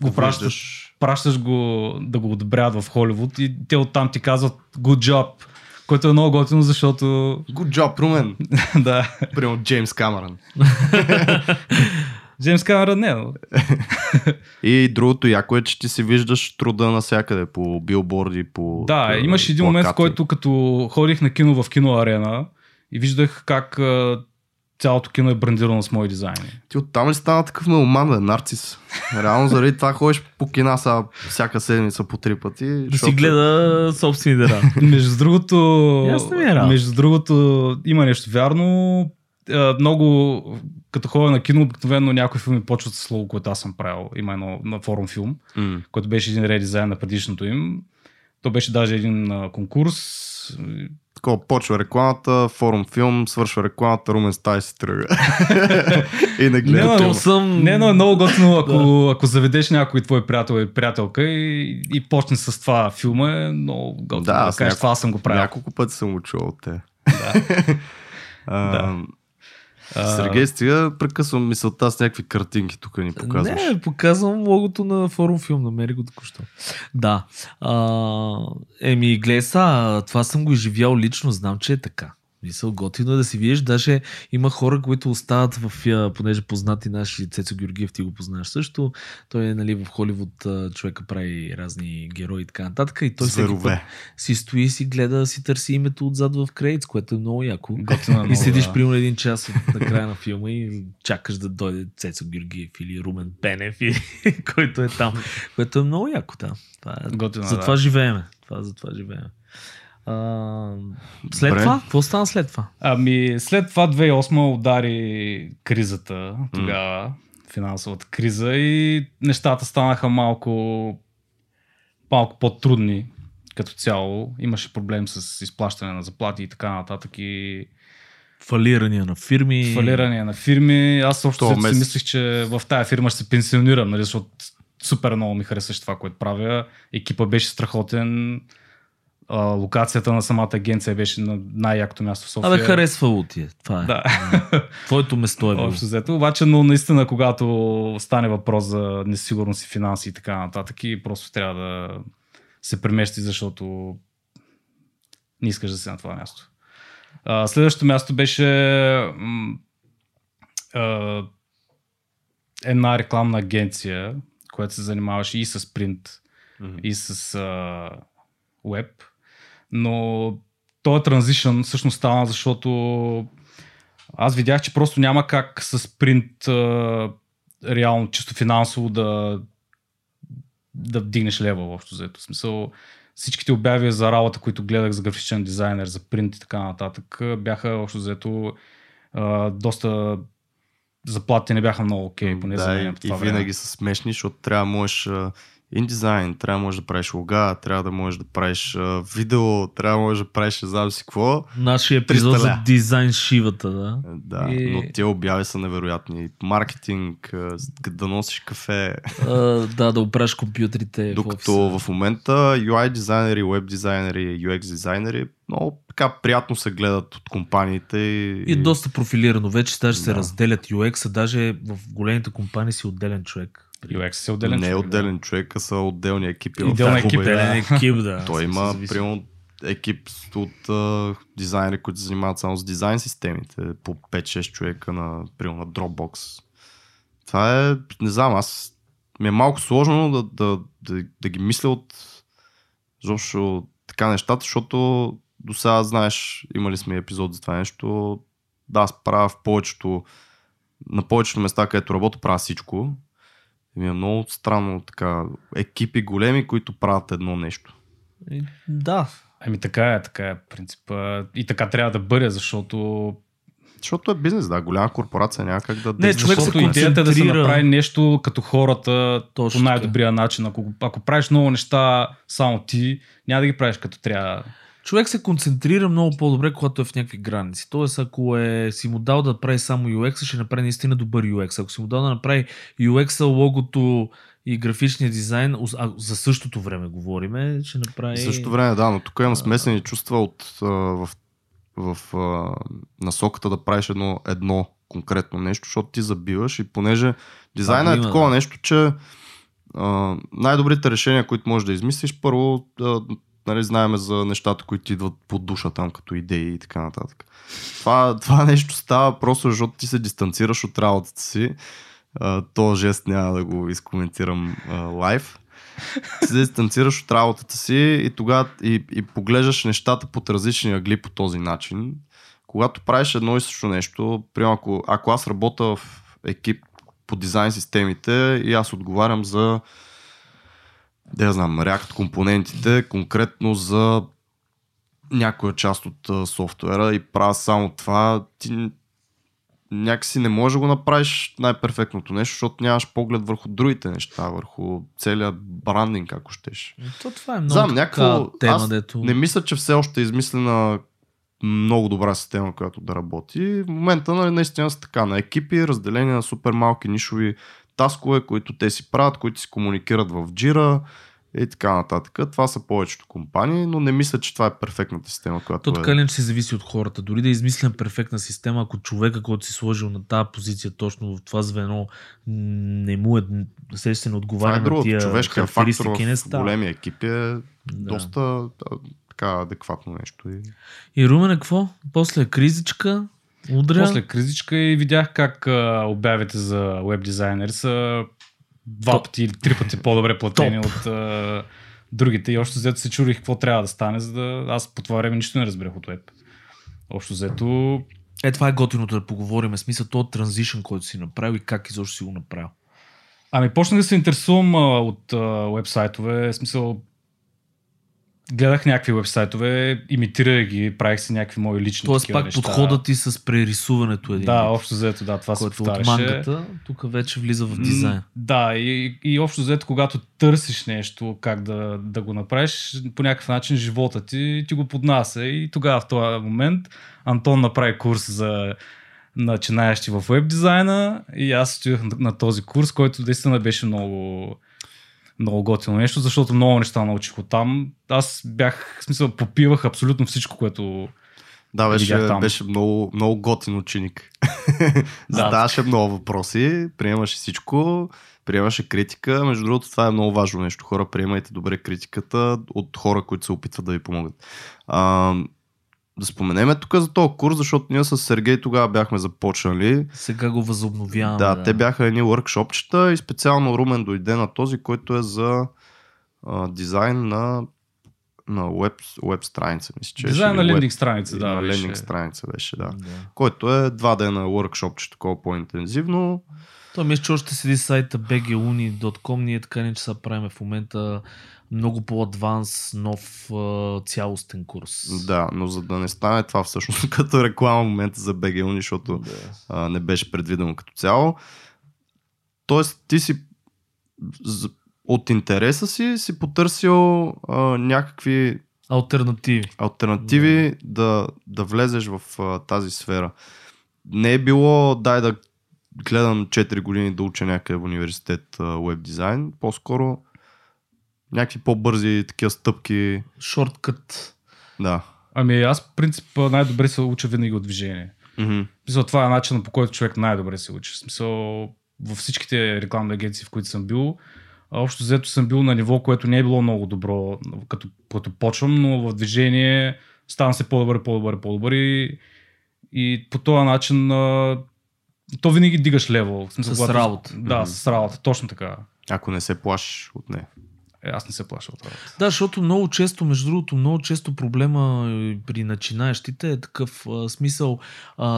го пращаш го да го одобрят в Холивуд и те оттам ти казват good job, което е много готино, защото... Good job, Румен! Да. Примерно Джеймс Камерон. Джеймс Камерон не, но... И другото яко е, че ти си виждаш труда навсякъде, по билборди, по... Да, имаш един момент, в който като ходих на кино в киноарена и виждах как цялото кино е брандирано с мои дизайни. Ти оттам ли стана такъв меломан, бе, нарцис? Реално заради това ходиш по кина сега всяка седмица по 3 пъти. Да защото... си гледа собствени дела. Между другото, има нещо вярно. Много, като ходя на кино, обикновено някои филми почват с лого, което аз съм правил. Има едно на Форум филм, който беше един редизайн на предишното им. То беше даже един конкурс. Такова, почва рекламата, Форум филм, свършва рекламата, Румен стай си тръгва. И не гледа филма. Не, но е много готино, ако заведеш някой твой приятел и приятелка и почне с това филма, е много готино да кажеш, това съм го правил. Няколко пъти съм учил от те. Да. Сергей, стига прекъсвам мисълта с някакви картинки, тук ни показваш. Не, показвам логото на Форум филм, намери го току-що. Да. Еми, глеса, това съм го изживял лично, знам, че е така. Мисъл, готино е да си видиш, даже има хора, които остават в, понеже познати наши, Цецо Георгиев, ти го познаваш също, той е нали, в Холивуд човека прави разни герои и така нататък и той си стои, си гледа, си търси името отзад в кредит, което е много яко. Готина, и седиш примерно един час на края на филма и чакаш да дойде Цецо Георгиев или Румен Пенев, който е там, което е много яко. Да. Затова живеем. След Бре. Това? Какво стана след това? Ами след това 2008 удари кризата, тогава финансовата криза и нещата станаха малко по-трудни като цяло. Имаше проблем с изплащане на заплати и така нататък и... Фалирания на фирми. Аз общо си мислих, че в тая фирма ще се пенсионирам, нали, защото супер много ми харесваше това, което правя. Екипа беше страхотен. Локацията на самата агенция беше на най-якото място в София. Абе, харесвало ти е. Това е. Да. Твоето место е било. Общо взето. Обаче, но наистина, когато стане въпрос за несигурност и финанси и така нататък, и просто трябва да се премести, защото не искаш да си на това място. Следващото място беше една рекламна агенция, която се занимаваше и с принт, и с... Web, но този транзишън всъщност стана, защото аз видях, че просто няма как с принт реално чисто финансово да вдигнеш лева въобще заето. В смисъл, всичките обяви за работа, които гледах за графичен дизайнер, за принт и така нататък, бяха въобще заето доста заплатите не бяха много окей, поне за мен. И винаги са смешни, защото трябва можеш InDesign, трябва да можеш да правиш лога, трябва да можеш да правиш видео, трябва да можеш да правиш записи, какво. Нашия епизод за дизайн шивата, да. Да, и... но тия обяви са невероятни. Маркетинг, да носиш кафе. Да опраш компютрите. Докато в момента UI дизайнери, web дизайнери, UX дизайнери много така приятно се гледат от компаниите. И доста профилирано. Вече даже се разделят UX, а даже в големите компании си отделен човек. UX е отделен човек. Не е отделен човек, а са отделни екипи. Отделен екип, да. Той има, примерно, екип от дизайнери, които се занимават само с дизайн системите. По 5-6 човека на, примерно, на Dropbox. Това е, не знам, аз ми е малко сложно да ги мисля от защото така нещата, защото до сега, знаеш, имали сме епизод за това нещо. Да, аз правя на повечето места, където работя, правя всичко. Ми е много странно така екипи големи, които правят едно нещо. Да. Ами така е принципа. И така трябва да бъде, защото е бизнес, да. Голяма корпорация няма как да... Не, защото идеята е да се направи нещо като хората. Точно по най-добрия начин. Ако правиш много неща само ти, няма да ги правиш като трябва. Човек се концентрира много по-добре, когато е в някакви граници. Тоест, ако си му дал да прави само UX, ще направи наистина добър UX. Ако си му дал да направи UX, логото и графичния дизайн, за същото време говориме, ще направи... За същото време, да, но тук имам смесени чувства в насоката да правиш едно конкретно нещо, защото ти забиваш и понеже дизайна е такова нещо, че най-добрите решения, които можеш да измислиш, първо, нали, знаем за нещата, които идват под душа там като идеи и така нататък. Това нещо става просто, защото ти се дистанцираш от работата си. Този жест няма да го изкоментирам лайв. Ти се дистанцираш от работата си и тогава и поглеждаш нещата под различни ъгли по този начин. Когато правиш едно и също нещо, примерно, ако аз работя в екип по дизайн системите и аз отговарям за React компонентите, конкретно за някоя част от софтуера и правя само това, ти някакси не можеш да го направиш най-перфектното нещо, защото нямаш поглед върху другите неща, върху целият брандинг, ако щеш. То това е много тема, аз дето... не мисля, че все още е измислена много добра система, която да работи. В момента, нали, наистина са така, на екипи, разделени на супер малки нишови таскове, които те си правят, които си комуникират в Jira и така нататък. Това са повечето компании, но не мисля, че това е перфектната система, която е. То така ли ще зависи от хората. Дори да измислям перфектна система, ако човека, който си сложил на тази позиция точно в това звено, не му е се не отговаря на тия човешкия фактор в големи екипи е доста така адекватно нещо. И Румене, какво? После кризичка удря? После кризичка и видях как обявите за веб дизайнери са два пъти или три пъти по-добре платени от другите и общо взето се чурих какво трябва да стане, за да аз по това време нищо не разбирах от веб. Общо взето... Е, това е готиното да поговорим. Смисъл, този транзишън, който си направил и как изобщо си го направил. Ами почнах да се интересувам от вебсайтове, смисъл гледах някакви вебсайтове, имитирах ги, правих си някакви мои лични такива неща. Тоест пак неща. Подходът ти с прерисуването един. Да, общо взето, да, това се повтаряше. От мангата, тук вече влиза в дизайн. Да, и общо взето, когато търсиш нещо, как да го направиш, по някакъв начин живота ти го поднася. И тогава в този момент Антон направи курс за начинаещи в веб дизайна и аз отидох на този курс, който наистина беше много готино нещо, защото много неща научих от там. Аз бях, в смисъл, попивах абсолютно всичко, което видях там. Да, беше много, много готин ученик. Задаваше много въпроси, приемаше всичко, приемаше критика. Между другото, това е много важно нещо. Хора, приемайте добре критиката от хора, които се опитват да ви помогнат. Да споменеме тук за този курс, защото ние с Сергей тогава бяхме започнали. Сега го възобновяваме. Да, те бяха едни въркшопчета и специално Румен дойде на този, който е за дизайн на веб страница. Мисля, дизайн на лендинг страница, да. На лендинг страница беше, да. Който е 2 дена въркшопче, такова по-интензивно. Той мисля, че още седи сайта bguni.com, ние така не че са правим в момента много по-адванс, нов цялостен курс. Да, но за да не стане това всъщност като реклама в момента за BGUni, защото не беше предвидено като цяло. Тоест ти си от интереса си потърсил някакви алтернативи да влезеш в тази сфера. Не е било дай да гледам 4 години да уча някъде в университет веб дизайн, по-скоро някакви по-бързи такива стъпки. Шорткът. Да. Ами аз в принцип най-добре се уча винаги от движение. Mm-hmm. Мисля, това е начинът, по който човек най-добре се учи. В смисъл, във всичките рекламни агенции, в които съм бил, общо взето съм бил на ниво, което не е било много добро, като почвам, но в движение ставам се по-добър и по този начин то винаги дигаш левел. С работа. Да, mm-hmm. С работа, точно така. Ако не се плашиш от нея. Аз не се плаша от това. Да, защото много често, между другото, проблема при начинаещите е такъв смисъл.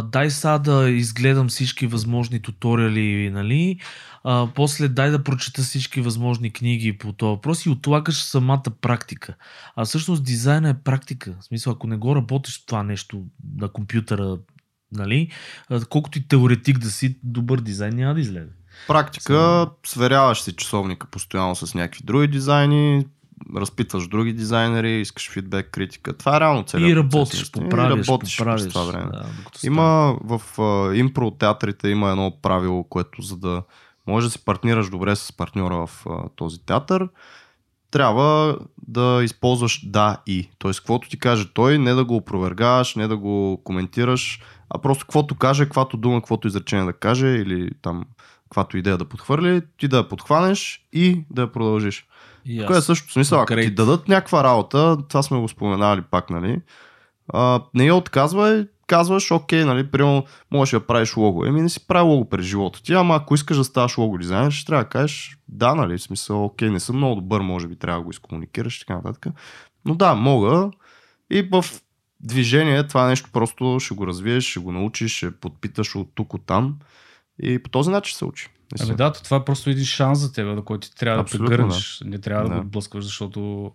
Дай сега да изгледам всички възможни туториали, нали? После дай да прочета всички възможни книги по този въпрос и отлагаш самата практика. А всъщност дизайна е практика. В смисъл, ако не го работиш това нещо на компютъра, нали? Колкото и теоретик да си, добър дизайн няма да излезе. Практика, сверяваш си часовника постоянно с някакви други дизайни, разпитваш други дизайнери, искаш фидбек, критика. Това е реално целият процес. И работиш през това време. Да, има в импро театрите има едно правило, което за да можеш да си партнираш добре с партньора в този театър, трябва да използваш т.е. каквото ти каже той, не да го опровергаваш, не да го коментираш, а просто каквото каже, каквато дума, каквото изречение да каже или там каквато идея да подхвърли, ти да я подхванеш и да я продължиш. Тук е също смисъл, ако ти дадат някаква работа, това сме го споменали пак, нали, не я отказвай, казваш, окей, нали, примерно, можеш да правиш лого. Еми не си прави лого през живота ти, ама ако искаш да ставаш лого дизайнер, ще трябва да кажеш, да, нали, в смисъл, окей, не съм много добър, може би трябва да го изкомуникираш, така нататък. Но да, мога и в движение това нещо просто ще го развиеш, ще го научиш, ще подпиташ от тук, от там и по този начин се учи. Абе да, това е просто един шанс за теб, до който ти трябва абсолютно, да прегърнеш, да. Не трябва да го отблъскваш, защото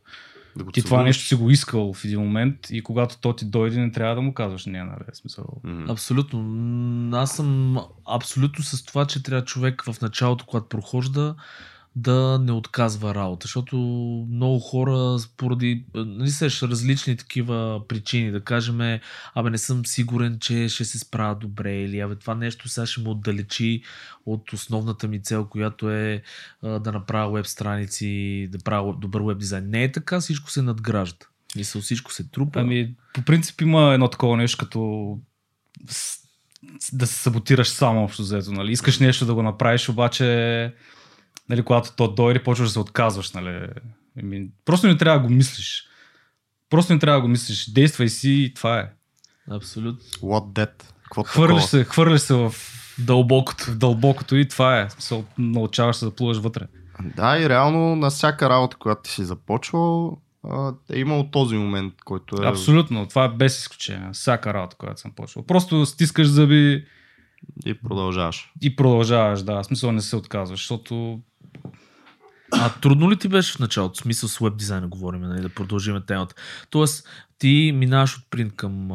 да ти това нещо си го искал в един момент и когато то ти дойде, не трябва да му казваш не, нали, смисъл. Абсолютно. Аз съм абсолютно с това, че трябва човек в началото, когато прохожда, да не отказва работа, защото много хора поради различни такива причини, да кажем, абе не съм сигурен, че ще се справя добре или абе това нещо сега ще ме отдалечи от основната ми цел, която е да направя веб страници, да правя добър веб дизайн. Не е така, всичко се надгражда. Мисля, всичко се трупа. Ами, по принцип има едно такова нещо, като да се саботираш само общо взето, нали? Искаш нещо да го направиш, обаче... Нали, когато то дойде, почваш да се отказваш. Нали. Просто не трябва да го мислиш. Действай си и това е. Абсолютно. What that? Хвърляш се в дълбокото и това е. Научаваш се да плуваш вътре. Да, и реално на всяка работа, която ти си започвал, е имал този момент, който е... Абсолютно, това е без изключение. Всяка работа, която съм почвал. Просто стискаш зъби... И продължаваш. Да. В смисъл не се отказваш, защото... А трудно ли ти беше в началото? В смисъл с веб дизайна говорим, нали, да продължим темата. Тоест, ти минаваш от принт към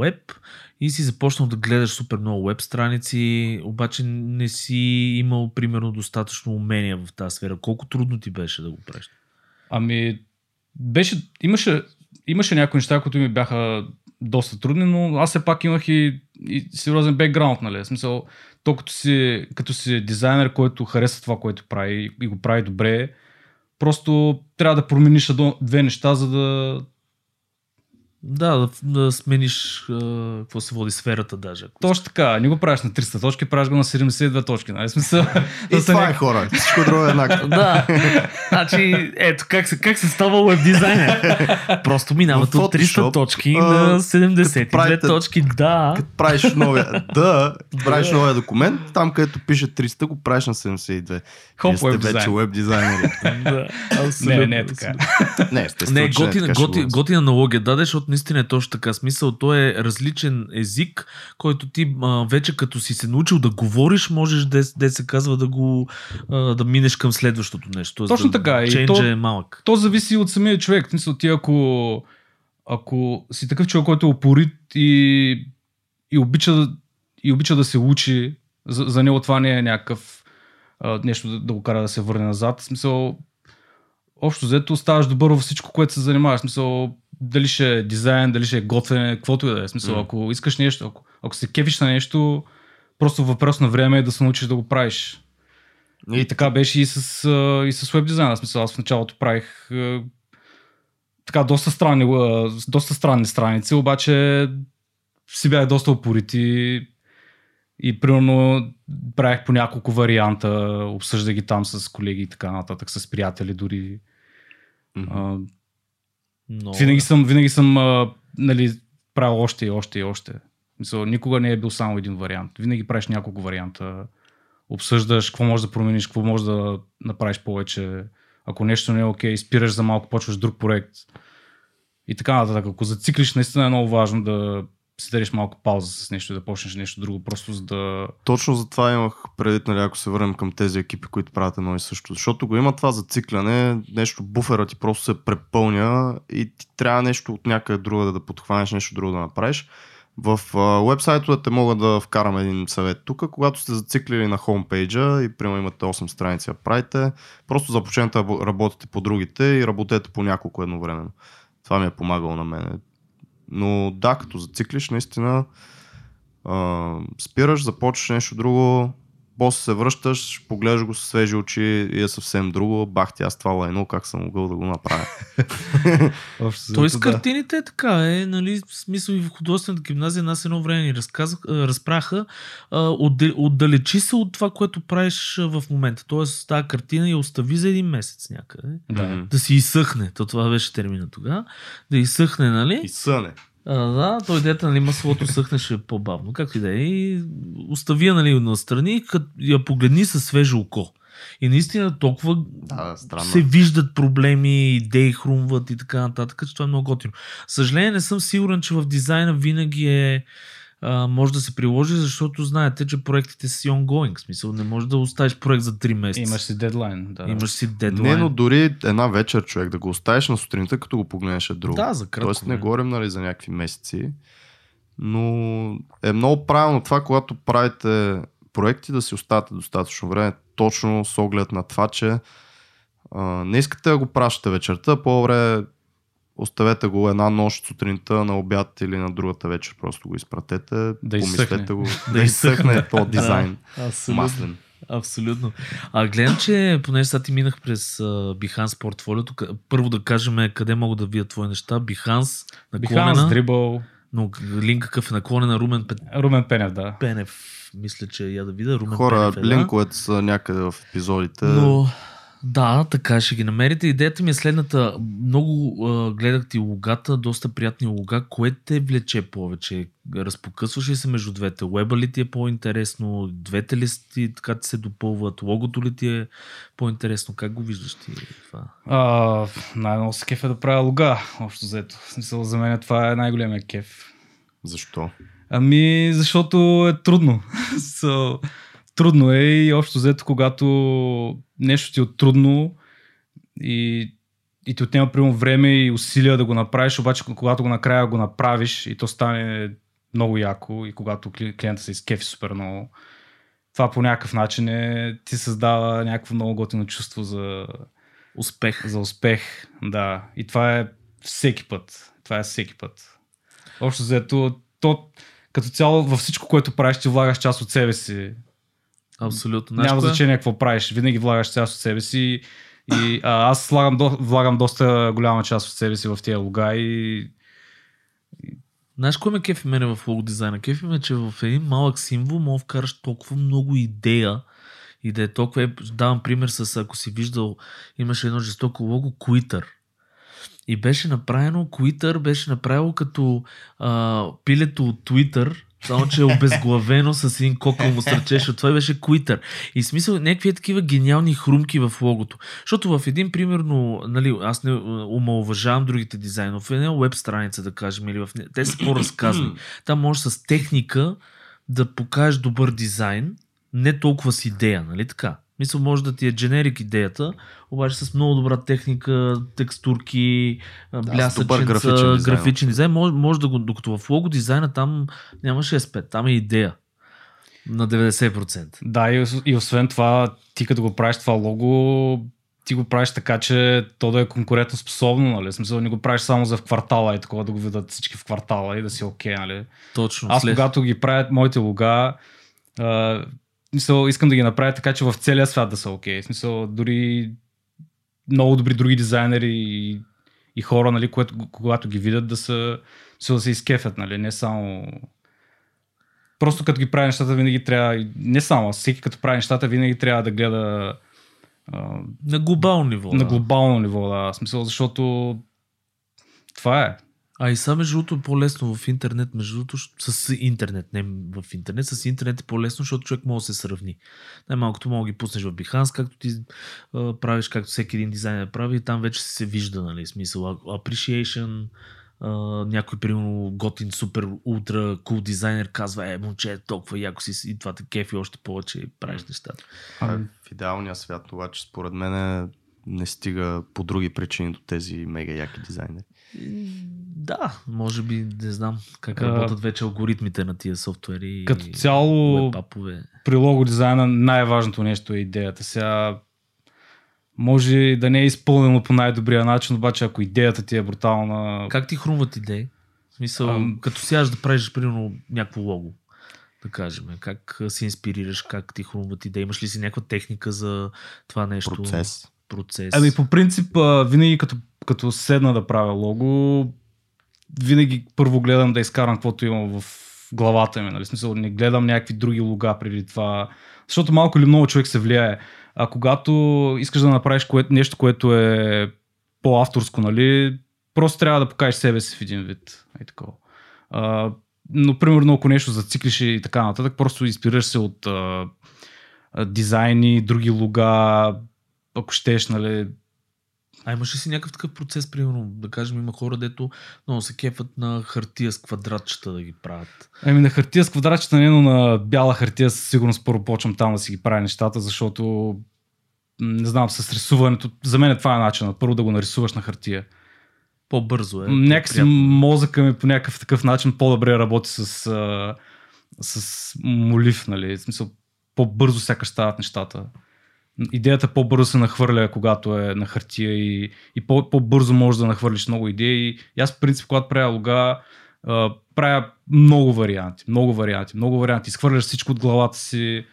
веб и си започнал да гледаш супер много веб страници, обаче не си имал примерно достатъчно умения в тази сфера. Колко трудно ти беше да го правиш? Ами, беше... Имаше някои неща, които ми бяха доста трудни, но аз все пак имах и сериозен бекграунд, нали? В смисъл, то като си дизайнер, който харесва това, което прави и го прави добре, просто трябва да промениш две неща, за да... Да смениш какво се води сферата даже. Точно така, не го правиш на 300 точки, правиш го на 72 точки. Нали? Смисъл, и това е хора, всичко друго е еднакво. Да, значи ето как се става веб дизайнер. Просто минават от 300 точки на 72 точки. Да. Като правиш новия документ, там където пише 300, го правиш на 72. Хоп, веб дизайнер. Вече веб дизайнери. Не е така. Не, готина аналогия даде, защото наистина е точно така. Смисъл, то е различен език, който ти вече като си се научил да говориш, можеш да се казва да минеш към следващото нещо. Точно така. И то, е малък. То зависи от самия човек. Мисъл, ти ако си такъв човек, който е упорит и обича да се учи, за него това не е някакъв нещо да го кара да се върне назад. Смисъл, общо взето ставаш добър във всичко, което се занимаваш. Смисъл, дали ще е дизайн, дали ще е готвене, каквото и да е. Смисъл, ако искаш нещо, ако се кефиш на нещо, просто въпрос на време е да се научиш да го правиш. И така беше и с веб дизайна. Смисъл, аз в началото правих така доста странни страници, обаче си бях доста упорит и примерно правих по няколко варианта, обсъждах ги там с колеги и така нататък, с приятели дори. Винаги съм правил още. Мисъл, никога не е бил само един вариант. Винаги правиш няколко варианта. Обсъждаш какво можеш да промениш, какво можеш да направиш повече. Ако нещо не е окей, спираш за малко, почваш друг проект. И така нататък. Ако зациклиш, наистина е много важно да си дадеш малко пауза с нещо и да почнеш нещо друго, просто за да... Точно за това имах предвид, нали, ако се върнем към тези екипи, които правят едно и също. Защото го има това зацикляне, нещо, буфера ти просто се препълня и ти трябва нещо от някъде друго да подхванеш, нещо друго да направиш. В уебсайтовете мога да вкарам един съвет тук. Когато сте зациклили на хоумпейджа и примерно имате 8 страници да правите, просто започнете да работите по другите и работете по няколко едновременно. Това ми е помагало на мен. Но да, като зациклиш, наистина спираш, започваш нещо друго, После се връщаш, погледаш го със свежи очи и е съвсем друго. Бах ти, аз това лайно, как съм могъл да го направя. Той с картините е така, е, нали, в смисъл и в художествената гимназия нас едно време ни разпраха, отдалечи се от това, което правиш в момента. Тоест, тази картина я остави за един месец някъде. Да, да си изсъхне, то това беше термина тогава. Да изсъхне, нали? Изсъне. Да, той дете, нали, маслото съхнеше по-бавно, както и да е, и остави я, нали, настрани, като я погледни със свежо око. И наистина толкова се виждат проблеми, идеи хрумват и така нататък, че това е много готино. Съжаление, не съм сигурен, че в дизайна винаги е може да се приложи, защото знаете, че проектите са ongoing, в смисъл не можеш да оставиш проект за 3 месеца. Имаш си дедлайн. Да. Имаш си дедлайн. Не, но дори една вечер човек да го оставиш на сутринта, като го погледнеш е друго. Да, за кратко. Тоест не говорим, нали, за някакви месеци, но е много правилно това, когато правите проекти, да си оставате достатъчно време, точно с оглед на това, че не искате да го пращате вечерта, по-добре оставете го една нощ, сутринта, на обяд или на другата вечер. Просто го изпратете, да помислете го. Да изсъхне този дизайн. Маслен. Абсолютно. А гледам, че понеже сега ти минах през Behance портфолиото, първо да кажем къде могат да видят твои неща. Behance, наклонена. Behance, Dribbble. Но линка какъв е, наклонена Румен Пенев, да. Пенев. Мисля, че я да видя. Румен Хора, Пенев, линковете са някъде в епизодите. Но... Да, така ще ги намерите. Идеята ми е следната. Много гледах ти логата, доста приятни лога. Кое те влече повече? Разпокъсваш ли се между двете? Уеба ли ти е по-интересно? Двете ли ти така ти се допълват? Логото ли ти е по-интересно? Как го виждаш ти това? Най-много се кеф е да правя лога. Общо взето. В смисъл, за мен това е най-големия кеф. Защо? Ами, защото е трудно. Трудно е и общо взето, когато нещо ти е трудно и ти отнема примерно време и усилия да го направиш, обаче когато го накрая го направиш и то стане много яко и когато клиента се изкефи супер много, това по някакъв начин ти създава някакво много готино чувство за успех. За успех, да. И това е всеки път. Общо взето, то като цяло във всичко, което правиш, ти влагаш част от себе си. Абсолютно. Няма значение какво правиш. Винаги влагаш част от себе си. И аз влагам доста голяма част от себе си в тия лога и... Знаеш кое ме кефи мене в логодизайна? Кефи ме, че в един малък символ мога вкараш толкова много идея. И да е толкова... Давам пример с, ако си виждал, имаше едно жестоко лого, Twitter. И беше направено, Twitter беше направило като пилето от Twitter, само че е обезглавено с един кокъл му сърчеше. Това беше Twitter. И смисъл, някакви такива гениални хрумки в логото. Защото в един, примерно, нали, аз не омалуважавам другите дизайни, в една веб страница, да кажем, или в... те са по-разказни. Там можеш с техника да покажеш добър дизайн, не толкова с идея, нали така? Мисля, може да ти е дженерик идеята, обаче с много добра техника, текстурки, блясъченца, графичен дизайн. Може да го, докато в лого дизайна там няма 6-5, там е идея на 90%. Да, и освен това, ти като го правиш това лого, ти го правиш така, че то да е конкурентно способно, нали? В смисъл, не го правиш само за в квартала и такова да го видят всички в квартала и да си окей, нали? Точно. Аз когато ги правят моите лога, искам да ги направя така, че в целия свят да са окей. В смисъл, дори много добри други дизайнери и хора, нали, когато ги видят, да се изкефят, нали, не само... Просто като ги прави нещата винаги трябва... Не само, всеки като прави нещата винаги трябва да гледа... На глобално ниво. На глобално ниво, да. В смисъл, защото това е. А и са, между другото, по-лесно в интернет, с интернет е по-лесно, защото човек може да се сравни. Най-малкото мога да ги пуснеш в Behance, както ти правиш, както всеки един дизайнер прави, и там вече се вижда, нали, смисъл, appreciation, някой, примерно, готин, супер, ултра, кул дизайнер казва, момче, толкова яко си, и това те кефи още повече и правиш нещата. В идеалния свят, това, че според мен не стига по други причини до тези мега яки дизайнери. Да, може би, не знам как работят вече алгоритмите на тия софтуери. Като цяло, при логодизайна най-важното нещо е идеята. Сега може да не е изпълнено по най-добрия начин, обаче ако идеята ти е брутална... Как ти хрумват идеи? В смисъл, като сядаш да правиш, примерно, някакво лого. да кажем? Как се инспирираш, как ти хрумва ти да имаш ли си някаква техника за това нещо? Процес. Ами по принцип, винаги като седна да правя лого, винаги първо гледам да изкарам каквото имам в главата ми. Нали? Смисъл, не гледам някакви други лога преди това. Защото малко или много човек се влияе. А когато искаш да направиш нещо, което е по-авторско, нали, просто трябва да покажеш себе си в един вид. Ай, такова. Но, примерно, ако нещо зациклиш и така нататък, просто изпираш се от дизайни, други лога, ако щеш, нали. А имаш ли си някакъв такъв процес, примерно, да кажем, има хора, дето много се кефат на хартия с квадратчета да ги правят. Ами на хартия с квадратчета не, но на бяла хартия със сигурност първо почвам там да си ги правя нещата, защото не знам, с рисуването, за мен това е начинът, първо да го нарисуваш на хартия. По-бързо е. Някакси мозъка ми по някакъв такъв начин по-добре работи с молив, нали, в смисъл по-бързо сякаш стават нещата. Идеята по-бързо се нахвърля, когато е на хартия и по-бързо можеш да нахвърлиш много идеи. И аз, в принцип, когато правя лога, правя много варианти. Изхвърляш всичко от главата си,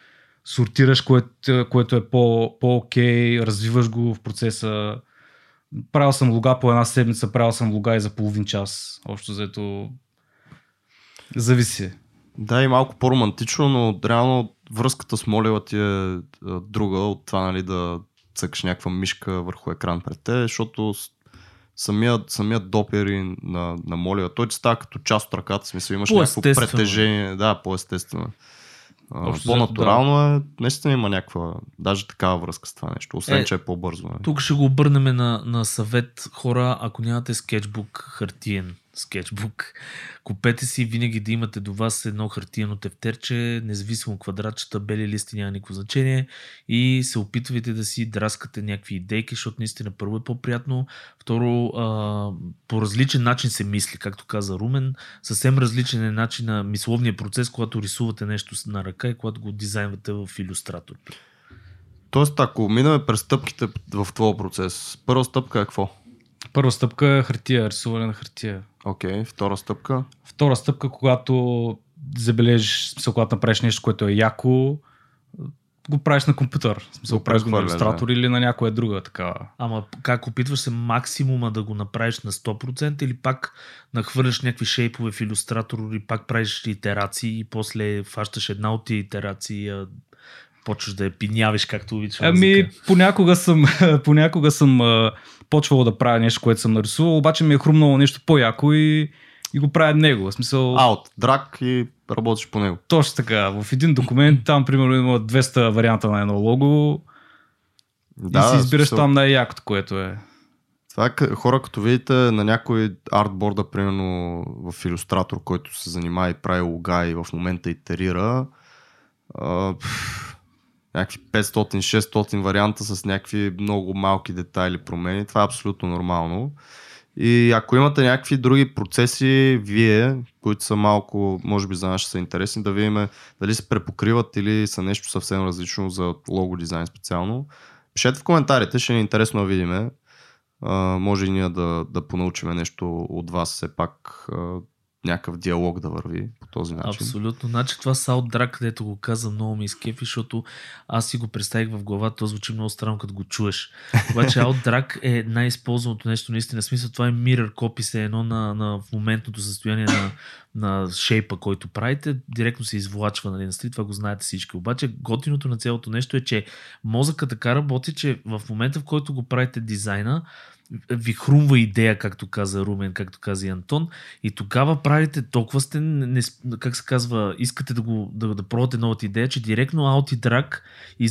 сортираш, което е по-окей, развиваш го в процеса. Правил съм лога по една седмица, правил съм лога и за половин час. Общо взето, зависи. Да, и малко по-романтично, но реално връзката с молива ти е друга от това, нали, да цъкаш някаква мишка върху екран пред те, защото самият допир на молива, той ти става като част от ръката, смисъл имаш някакво претежение. Да, по-естествено. По-натурално да. Е, наистина има някаква, даже такава връзка с това нещо, освен че е по-бързо. Нали. Тук ще го обърнем на съвет, хора, ако нямате скетчбук, хартиен скетчбук. Купете си винаги да имате до вас едно хартиено тефтерче, независимо квадратчета, бели листи, няма никакво значение, и се опитвайте да си драскате някакви идейки, защото наистина първо е по-приятно, второ по различен начин се мисли, както каза Румен, съвсем различен е начин на мисловния процес, когато рисувате нещо на ръка и когато го дизайнвате в Illustrator. Тоест, ако минаме през стъпките в твоя процес, първа стъпка е какво? Първа стъпка е хартия, рисуване на хартия. Окей, втора стъпка? Втора стъпка, когато забележиш, когато направиш нещо, което е яко, го правиш на компютър. Го правиш на Illustrator или на някоя друга такава. Ама как опитваш се максимума да го направиш на 100% или пак нахвърляш някакви шейпове в Illustrator и пак правиш итерации и после фащаш една от тия итерации, почваш да я пинявиш, както обичам. Ами, понякога съм почвал да правя нещо, което съм нарисувал, обаче ми е хрумнало нещо по-яко и го правя него. В смисъл... Out, драг и работиш по него. Точно така. В един документ, там примерно има 200 варианта на едно лого, да, и си избираш там най-якото, което е. Това хора, като видите на някой артборда, примерно в Illustrator, който се занимава и прави лога и в момента итерира, някакви 500-600 варианта с някакви много малки детайли промени. Това е абсолютно нормално. И ако имате някакви други процеси, вие, които са малко, може би за нас са интересни, да видим дали се препокриват или са нещо съвсем различно за лого дизайн специално. Пишете в коментарите, ще ни е интересно да видим. Може и ние да понаучим нещо от вас, все пак някакъв диалог да върви по този начин. Абсолютно. Значи това саундтрак, където го каза, много ми изкефи, защото аз си го представих в главата, то звучи много странно, като го чуеш. Обаче саундтрак е най-използваното нещо наистина. В смисъл, това е mirror copy, е едно на моментното състояние на шейпа, който правите. Директно се извлачва, нали, на стрит, това го знаете всички. Обаче готиното на цялото нещо е, че мозъка така работи, че в момента, в който го правите дизайна, ви хрумва идея, както каза Румен, както каза и Антон, и тогава правите толкова сте, как се казва, искате да пробвате новата идея, че директно аут и драг и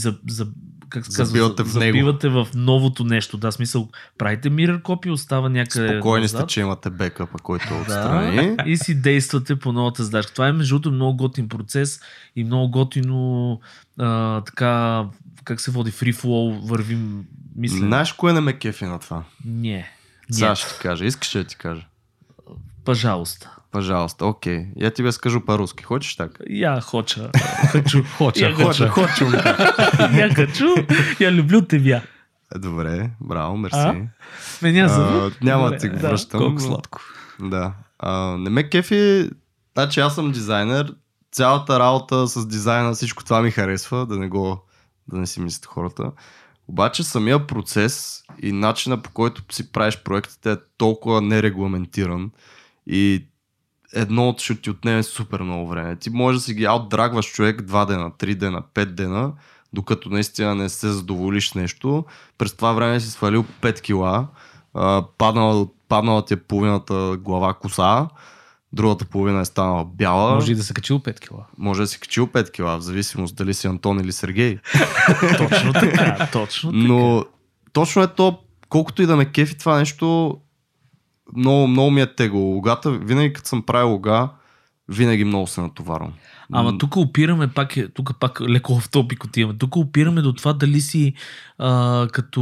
забивате в новото нещо. Да, смисъл, правите mirror copy, остава някъде. Спокойни назад. Сте, че имате бекъпа, който отстрани. И си действате по новата задача. Това е между другото много готин процес и много готино така, как се води, free flow, вървим мислене. Знаеш кое не ме кефи на това? Не. Сега ще ти кажа. Искаш да ти кажа? Пожалуйста, окей. Я тебе скажу по-руски. Хочеш так? Я хочу. Я хочу, я люблю тебя. Добре, браво, мерси. Меня зовут. Няма да ти го връщам. Колко сладко. Да. Не ме кефи, значи аз съм дизайнер, цялата работа с дизайна, всичко това ми харесва, да не си мислят хората. Обаче самия процес и начина, по който си правиш проектите, е толкова нерегламентиран и едно от ще ти отнеме супер много време. Ти можеш да си ги аутдрагваш човек 2 дена, 3 дена, 5 дена, докато наистина не се задоволиш нещо. През това време си свалил 5 кила, паднала ти е половината глава коса, другата половина е станала бяла. Може и да се качил 5 кила. Може да се качил 5 кила, в зависимост дали си Антон или Сергей. Точно така, точно така. Но точно е то, колкото и да ме кефи това нещо, много, много ми е тегло. Логата, винаги като съм правил лога, винаги много се натоварвам. Ама тук опираме, пак леко в топик отиваме, тук опираме до това дали си като...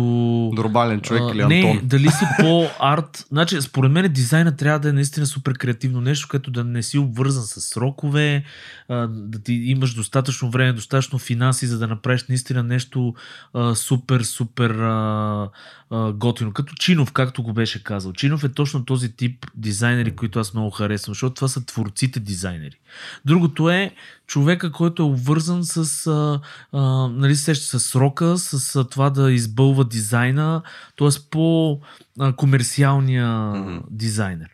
Нормален човек или Антон. Не, дали си по-арт. Значи, според мен дизайна трябва да е наистина супер креативно нещо, като да не си обвързан с срокове, да ти имаш достатъчно време, достатъчно финанси, за да направиш наистина нещо супер готино. Като Чинов, както го беше казал. Чинов е точно този тип дизайнери, които аз много харесвам, защото това са творците дизайнери. Другото е човека, който е обвързан с нали, с срока, с това да избълва дизайна, т.е. по-комерциалния дизайнер.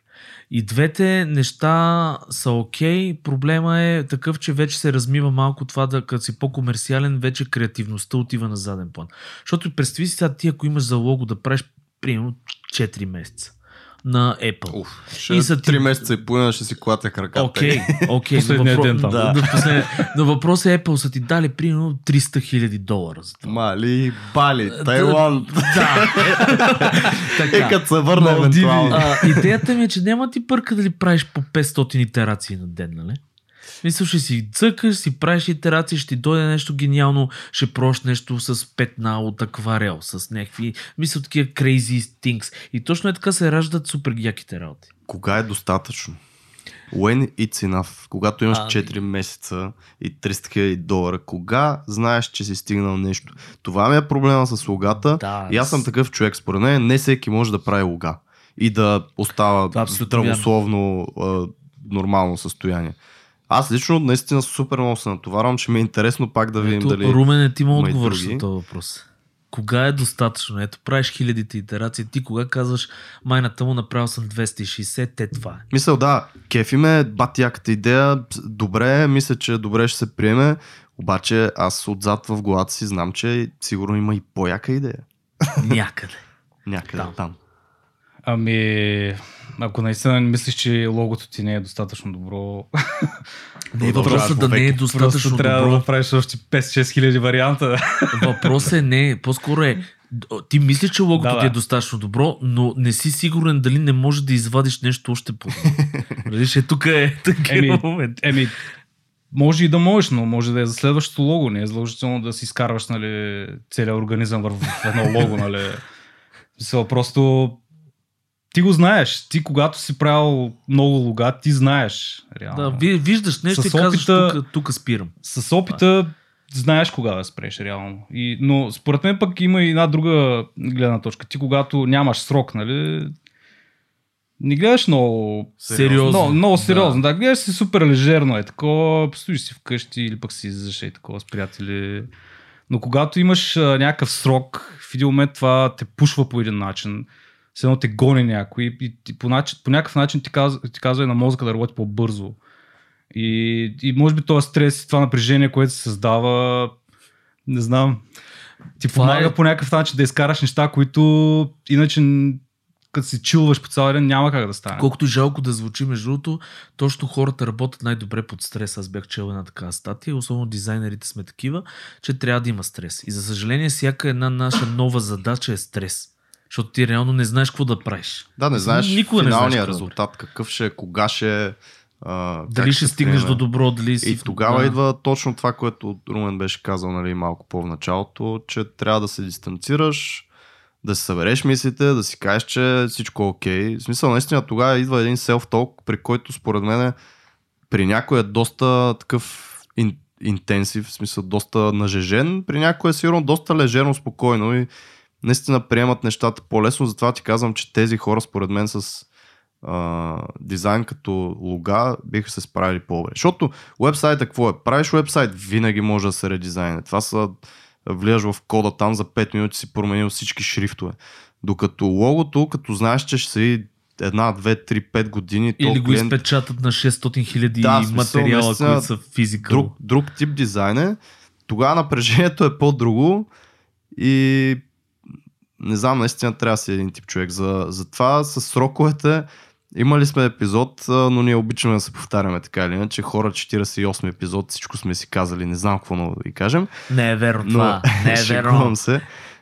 И двете неща са окей. Проблема е такъв, че вече се размива малко това, да като си по-комерциален, вече креативността отива на заден план. Защото представи си сега ти, ако имаш за лого да правиш примерно 4 месеца. На Apple. И за 3 месеца и половина ще си клатя краката. Окей. Но въпрос е, Apple са ти дали примерно $300,000 за това. Мали, Бали, Тайланд. Така. Като се върна евентуално. Идеята ми е, че няма ти пърка дали правиш по 500 итерации на ден, нали? Мисля, ще си цъкаш, си правиш итерации, ще ти дойде нещо гениално, ще прош нещо с петна от акварел, с някакви, мисля, такива crazy things. И точно е така се раждат супер яките работи. Кога е достатъчно? When it's enough? Когато имаш 4 месеца и $300,000, кога знаеш, че си стигнал нещо? Това ми е проблема с логата. Да, и аз съм такъв човек. Според мен не всеки може да прави лога и да остава здравословно нормално състояние. Аз лично наистина супер много се натоварвам, че ми е интересно пак да видим дали... Румен, ти има отговор за този въпрос. Кога е достатъчно? Ето, правиш хилядите итерации, ти кога казваш майната му направил съм 260, те това е. Мисля, да, кефи ме, бати яката идея, добре, мисля, че добре ще се приеме, обаче аз отзад в главата си знам, че сигурно има и по-яка идея. Някъде там. Ами... Ако наистина мислиш, че логото ти не е достатъчно добро... Не, въпросът да не е достатъчно добро. Трябва да правиш още 5-6 хиляди варианта. Въпросът е не, по-скоро е... Ти мислиш, че логото ти е достатъчно добро, но не си сигурен дали не можеш да извадиш нещо още по-добро. Тук е такива момент. Може и да можеш, но може да е за следващото лого. Не е задължително да си изкарваш целият организъм върху едно лого. Просто... Ти го знаеш. Ти, когато си правил много лога, ти знаеш. Реално. Да, виждаш нещо и казваш, тук спирам. С опита знаеш кога да спреш реално. Но според мен пък има и една друга гледна точка. Ти, когато нямаш срок, нали, не гледаш много сериозно. Много сериозно. Да, гледаш си супер лежерно. Е такова, стоиш си вкъщи или пък си излизаш и такова с приятели. Но когато имаш някакъв срок, в един момент това те пушва по един начин. Седно те гони някой и по някакъв начин ти казва и на мозъка да работи по-бързо. И може би този стрес, това напрежение, което се създава, не знам, ти помага по някакъв начин да изкараш неща, които иначе като се чилваш по цял ден, няма как да стане. Колкото жалко да звучи, между другото, точно хората работят най-добре под стрес. Аз бях чел една такава статия, особено дизайнерите сме такива, че трябва да има стрес. И за съжаление, всяка една наша нова задача е стрес. Защото ти реално не знаеш какво да правиш. Да, не знаеш финалния резултат, какъв ще е, кога ще е. Дали ще стигнеш до добро, дали си... И тогава идва точно това, което Румен беше казал, нали, малко по-вначалото, че трябва да се дистанцираш, да се събереш мислите, да си кажеш, че всичко е окей. В смисъл, наистина тогава идва един self-talk, при който според мен при някой е доста такъв интенсив, в смисъл доста нажежен, при някой е сигурно доста лежерно, спокойно и наистина приемат нещата по-лесно, затова ти казвам, че тези хора според мен с дизайн като лога, биха се справили по-добре. Защото уебсайта какво е? Правиш уебсайт, винаги може да се редизайне. Това са, влияш в кода там, за 5 минути си променил всички шрифтове. Докато логото, като знаеш, че ще си една, две, три, пет години... Или то го клиент... изпечатат на 600 хиляди материала, мисля, които са физикал. Друг тип дизайн е. Тогава напрежението е по-друго и не знам, наистина трябва да си един тип човек. Затова с сроковете имали сме епизод, но ние обичаме да се повтаряме така или иначе. Хора, 48 епизод, всичко сме си казали, не знам какво много да ви кажем. Не е верно това, не е верно. Се.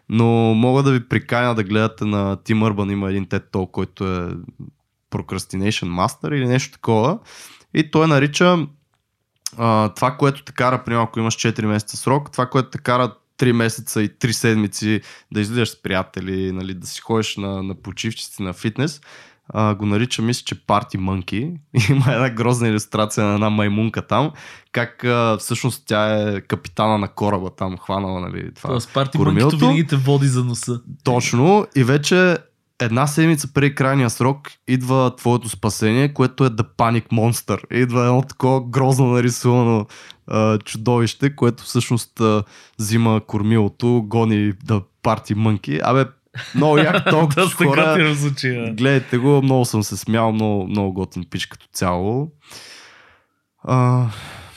Но мога да ви приканя да гледате на Team Urban, има един TED Talk, който е Procrastination Master или нещо такова. И той нарича това, което те кара, примерно, ако имаш 4 месеца срок, това, което те кара 3 месеца и 3 седмици да излизаш с приятели, нали, да си ходиш на почивчици, на фитнес, го нарича, мисля, че Party Monkey. Има една грозна илюстрация на една маймунка там, как всъщност тя е капитана на кораба там, хванала, нали, това с Party Monkey-то винаги те води за носа. Точно, и вече една седмица преди крайния срок идва твоето спасение, което е The Panic Monster. Идва едно такова грозно нарисувано чудовище, което всъщност взима кормилото, гони The Party Monkey. Абе, много як толкова хора. Гледайте го, много съм се смял, много, много готин пич като цяло.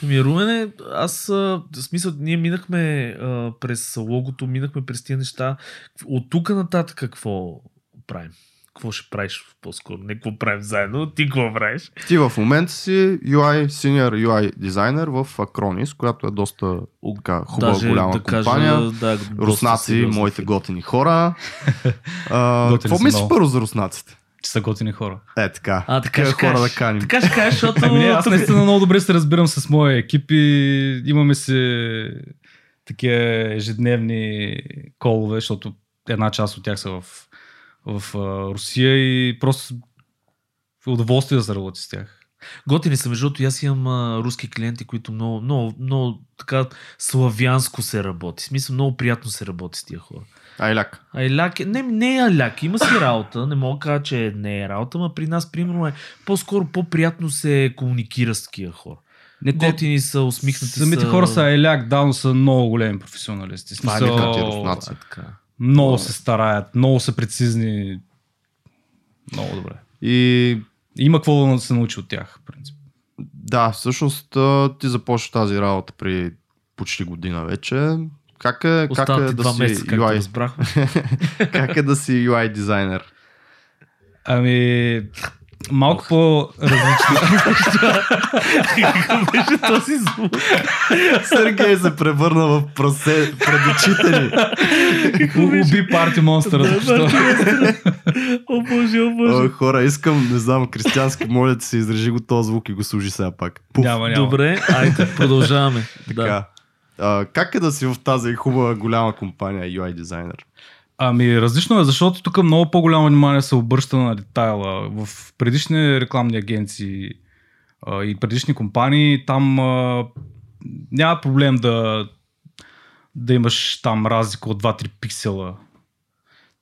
Румене, аз в смисъл, ние минахме през логото, минахме през тия неща. От тук нататък какво правим? Какво ще правиш по-скоро? Не какво правим заедно, ти какво правиш? Ти в момента си UI, senior UI дизайнер в Acronis, която е доста хубава, даже, голяма да компания. Кажа, да, руснаци, моите готини хора. Какво мислиш първо за руснаците? Че са готини хора. Е, така. Така ще хора да каним. Така ще кажеш, защото... аз наистина много добре се разбирам с моя екип и имаме си такива ежедневни колове, защото една част от тях са в Русия и просто удоволствие да се работи с тях. Готини са, между другото, аз имам руски клиенти, които много, много, много така славянско се работи. В смисъл, много приятно се работи с тия хора. Айляк. Айляк. Не е айляк. Има си работа. Не мога да кажа, че не е работа, но при нас, примерно, е по-скоро по-приятно се комуникира с такива хора. Готини са, усмихнати са. Самите хора са айляк, да, но са много големи професионалисти. Това е като руснаци. Много се стараят, много са прецизни. Много добре. И има какво да се научи от тях, в принцип. Да, всъщност ти започна тази работа при почти година вече. Как е да си месец, UI? Как е да си UI дизайнер? Ами... малко по-различно. Какво беше този звук? Сергей се превърна в прасе пред очите ни. Уби Парти Монстъра. О боже, о боже. Хора, искам, не знам, християнски моля да се изрежи го този звук и го служи сега пак. Няма. Добре, айде, продължаваме. Така. Как е да си в тази хубава голяма компания UI дизайнер? Ами различно е, защото тук много по-голямо внимание се обръща на детайла. В предишни рекламни агенции и предишни компании там няма проблем да имаш там разлика от 2-3 пиксела.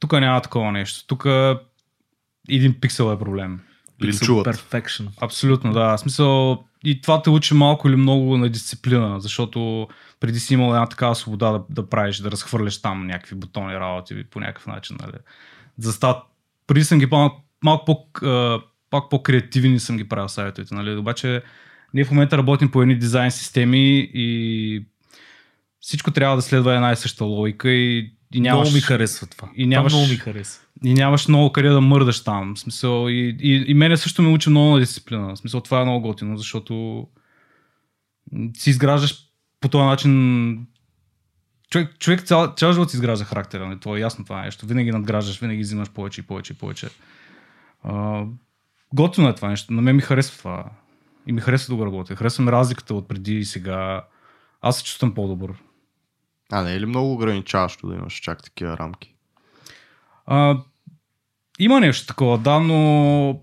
Тук няма такова нещо. Тук един пиксел е проблем. Perfection. Абсолютно, да. В смисъл, и това те учи малко или много на дисциплина, защото преди си имал една такава свобода да правиш, да разхвърляш там някакви бутони работи по някакъв начин. Нали. Преди съм ги малко по-креативни съм ги правил сайтовете. Нали. Обаче ние в момента работим по едни дизайн системи и всичко трябва да следва една и съща логика и нямаш... Много ми харесва това. Много ми харесва. И нямаш много къде да мърдаш там. В смисъл, и мене също ме учи много на дисциплина. В смисъл, това е много готино, защото си изграждаш по този начин. Човек цял живот си изгражда характера. Не? Това е ясно това нещо. Винаги надграждаш, винаги взимаш повече и повече и повече. Готино е това нещо. На мен ми харесва това. И ми харесва да работя. Харесва ми разликата от преди и сега. Аз се чувствам по-добър. Не е ли много ограничаващо да имаш чак такива рамки? Има нещо такова, да, но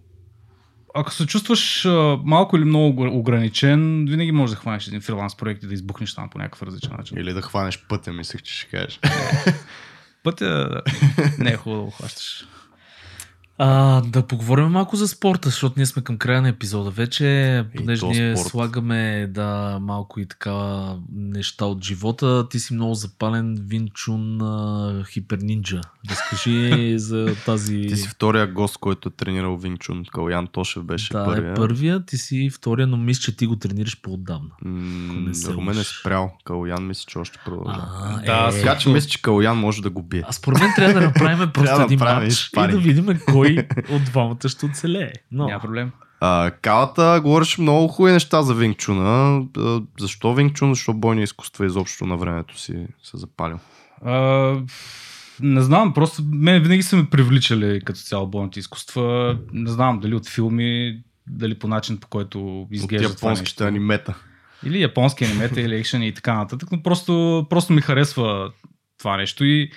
ако се чувстваш малко или много ограничен, винаги можеш да хванеш един фриланс проект и да избухнеш там по някакъв различен начин. Или да хванеш пътя, мислех, че ще кажеш. Пътя не е хубаво да го хващаш. Да поговорим малко за спорта, защото ние сме към края на епизода вече, понеже ние слагаме малко и такава неща от живота. Ти си много запален Винчун хипернинджа. Разкажи за тази... Ти си втория гост, който е тренирал Винчун. Калоян Тошев беше първия. Да, първия, ти си втория, но мисля, че ти го тренираш по-отдавна. Румен е спрял. Калоян мисля, че още продължава. Така че мисля, че Калоян може да го бие. А според мен трябва да направим просто един матч и да видим кой от двамата ще оцелее. Но... няма проблем. Калата говореше много хубави неща за Винчуна. Защо Винчун? Защо бойни изкуства изобщо на времето си се запалил? Не знам, просто мен винаги са ме привличали като цяло бойните изкуства. Не знам дали от филми, дали по начин, по който изглежда. От японските анимета. Или японски анимета, или екшени и така нататък. Но просто ми харесва това нещо и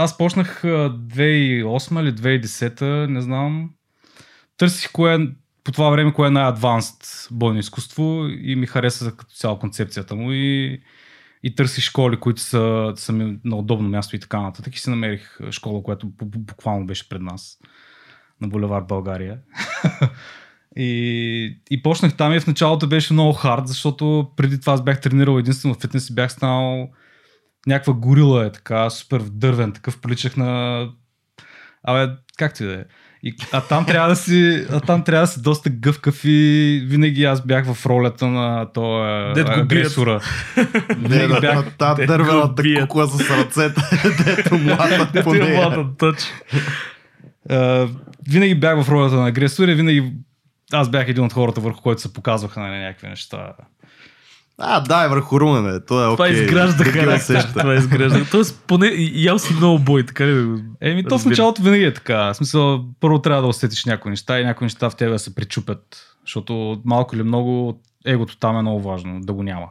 аз почнах 2008 или 2010, не знам. Търсих по това време кое е най-адванст бойно изкуство и ми хареса като цяло концепцията му и търсих школи, които са ми на удобно място и така нататък. И си намерих школа, която буквално беше пред нас на булевард България. И почнах там и в началото беше много хард, защото преди това аз бях тренирал единствено в фитнес и бях станал някаква горила е така, супер дървен, такъв приличах на... Абе, както и да е. А там трябва да си доста гъвкав и винаги аз бях в ролята на тоя агресора. Та дървената кукла с ръцета, дето младът по нея. Винаги бях в ролята на агресора и винаги аз бях един от хората, върху който се показваха на някакви неща. Да, върху Румен, то е окей. Това изгражда характер, това изгражда. Тоест, поне ял си много бой, така ли? То в началото винаги е така. В смисъл, първо трябва да усетиш някои неща и някои неща в тебе се причупят. Защото малко или много егото там е много важно, да го няма.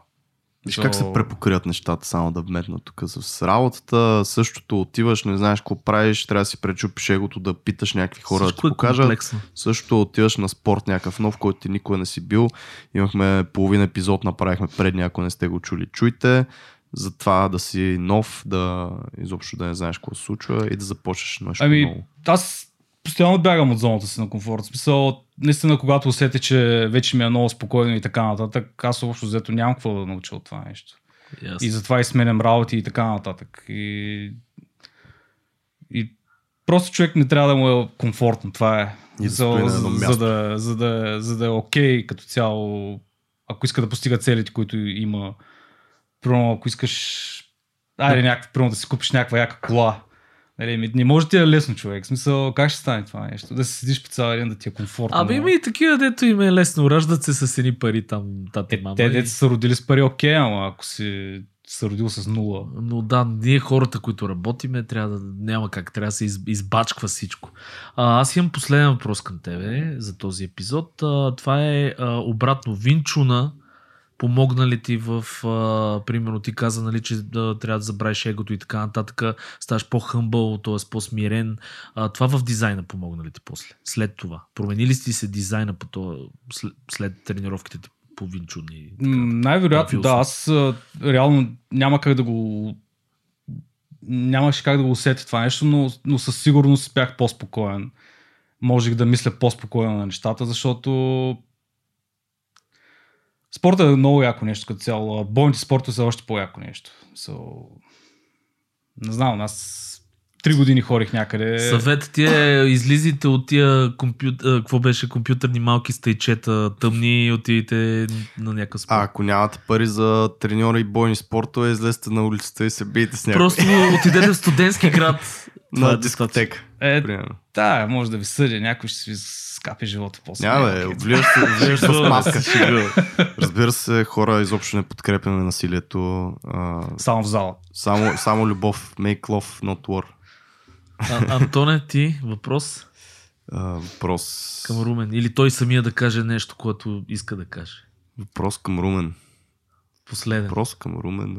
Виж как се препокрият нещата, само да вметна тук. С работата, същото отиваш, не знаеш какво правиш, трябва да си пречупиш егото, да питаш някакви хора да ти покажат. Същото отиваш на спорт някакъв нов, който ти никога не си бил. Имахме половин епизод, направихме предния, ако не сте го чули, чуйте. За това да си нов, да изобщо да не знаеш какво се случва и да започнеш нещо ново. Аз постоянно бягам от зоната си на комфорт. Смисъл, наистина, когато усетя, че вече ми е много спокойно и така нататък, аз общо взето нямам какво да науча от това нещо. Yes. И затова и сменям работи и така нататък. И просто човек не трябва да му е комфортно. Това е. За да е окей като цяло, ако иска да постига целите, които има. Примерно, ако искаш да си купиш някаква яка кола. Не може ти да е лесно, човек. В смисъл, как ще стане това нещо? Да се седиш по цял ден, да ти е комфортно. Има и такива, дето им е лесно. Раждат се с едни пари там, тати, мама. Те дето са родили с пари, окей, ама ако си се родил с нула. Но да, ние хората, които работиме, няма как, трябва да се избачква всичко. Аз имам последен въпрос към тебе за този епизод. Това е обратно. Винчуна, помогна ли ти примерно ти каза, нали, че трябва да забравиш егото и така нататък, ставаш по-хъмбъл, т.е. по-смирен. Това в дизайна помогна ли ти после? След това? Променили си се дизайна след тренировките ти по Винчун? Най-вероятно да, аз реално нямаше как да го усетя това нещо, но със сигурност бях по-спокоен. Можех да мисля по-спокойно на нещата, защото спорта е много яко нещо като цяло. Бойните спорта са още по-яко нещо. Не знам, аз 3 години хорих някъде. Съветът ти е, излизайте от тия компютърни малки стайчета, тъмни и отидете на някакъв спорт. Ако нямате пари за треньора и бойни спортове, излезте на улицата и се биете с някой. Просто отидете в студентски град. На дискотека. Може да ви съдя, някой ще ви скапи живота после. Оближаш с маска. Разбира се, хора, изобщо не подкрепяме насилието. Само в зала. Само любов. Make love, not war. Антоне, ти въпрос? Въпрос към Румен. Или той самия да каже нещо, което иска да каже. Въпрос към Румен. Последен. Въпрос към Румен.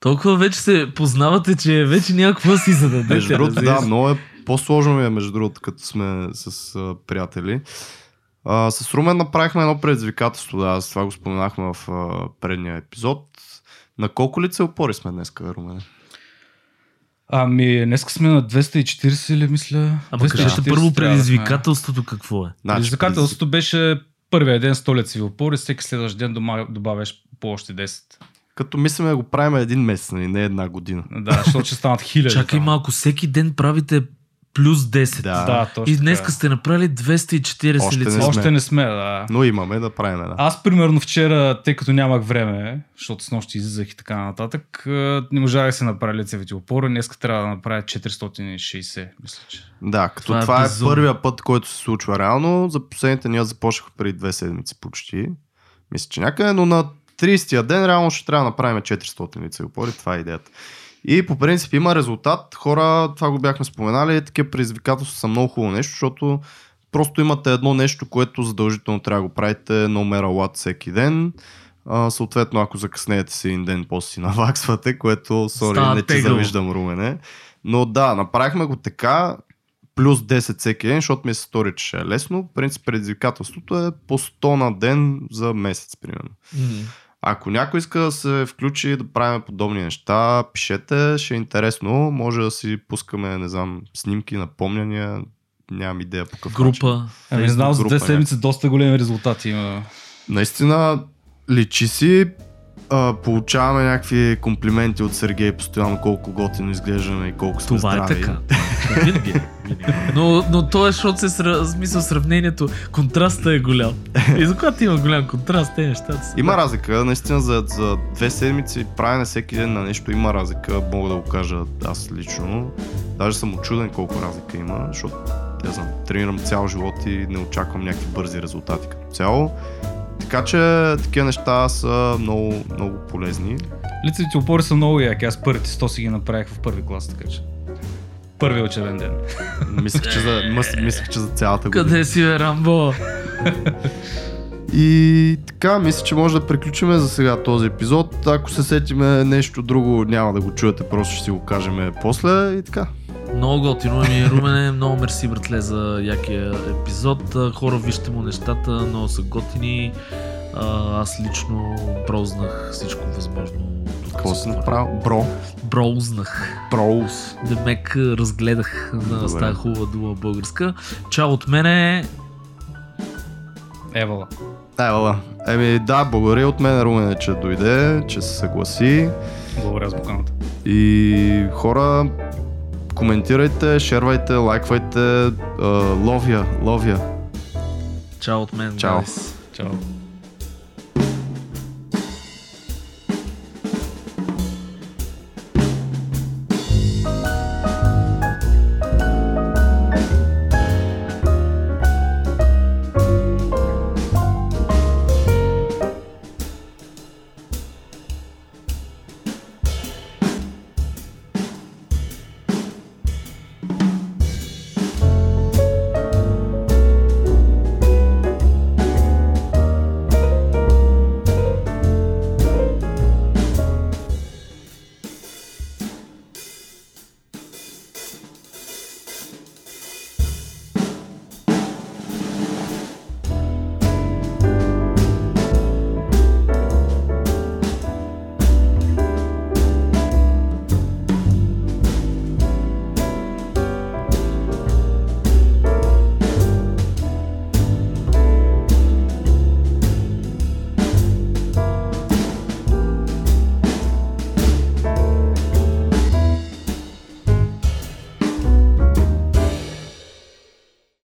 Толкова вече се познавате, че вече някаква си зададете. Между другото, много е по-сложно ми е, между другото, като сме с приятели. С Румен направихме едно предизвикателство, за това го споменахме в предния епизод. На колко лице опори сме днес, Румен? Ами, днеска сме на 240 или мисля? Ама кажете първо предизвикателството какво е? Предизвикателството беше първия ден 100 лет цивилпори, всеки следващ ден добавяш по още 10. Като мислим да го правим един месец, не една година. Да, защото ще станат хиляди. Чакай малко, всеки ден правите плюс 10. Да, точно. И днеска сте направили 240 лица. Още не сме, да. Но имаме да правим, да. Аз, примерно, вчера, тъй като нямах време, защото снощи излизах и така нататък, не можах да се направя лицевите опори. Днеска трябва да направя 460, мисля, че. Да, като това е първия път, който се случва реално. За последните ние започнаха преди 2 седмици почти. Мисля, че някъде, но на 30-тия ден реално ще трябва да направим 400 лицеви опори. Това е идеята. И по принцип има резултат. Хора, това го бяхме споменали, такива предизвикателства са много хубаво нещо, защото просто имате едно нещо, което задължително трябва да го правите no matter what всеки ден. Съответно, ако закъснеете си един ден, после си наваксвате, което, sorry, не ти завиждам, Румене. Но да, направихме го така, плюс 10 всеки ден, защото ми се стори, че ще е лесно. В принцип предизвикателството е по 100 на ден за месец, примерно. Ако някой иска да се включи да правим подобни неща, пишете, ще е интересно. Може да си пускаме, не знам, снимки, напомняния, нямам идея по какъв група. Не знам, за 2 седмици доста големи резултати има. Наистина, личи си, получаваме някакви комплименти от Сергей постоянно, колко готино изглеждаме и колко сме здрави. Това е така. Винаги. Но то е, защото се сравнението, контрастът е голям. И за когато има голям контраст, те нещата са... Има разлика, наистина за 2 седмици правене всеки ден на нещо има разлика, мога да го кажа аз лично. Даже съм учуден колко разлика има, защото я знам, тренирам цял живот и не очаквам някакви бързи резултати като цяло. Така че такива неща са много, много полезни. Лицевите опори са много яки, аз първите 100 си ги направих в първи клас, така че. Първи учебен ден. Мислих, че за цялата година. Къде си, бе, Рамбо? И така, мисля, че може да приключиме за сега този епизод. Ако се сетиме нещо друго, няма да го чуете, просто ще си го кажем после и така. Много готино ми, Румене, много мерси, братле, за якия епизод. Хора, вижте му нещата, много са готини. Аз лично браузнах всичко възможно. Какво си направил? Браузнах. Демек разгледах на стая хубава дума българска. Чао от мене. Евала. Еми да, благодаря от мен, Румене, че дойде, че се съгласи. Благодаря за поканата. И хора, коментирайте, шервайте, лайквайте. Ловия. Чао от мен. Чао.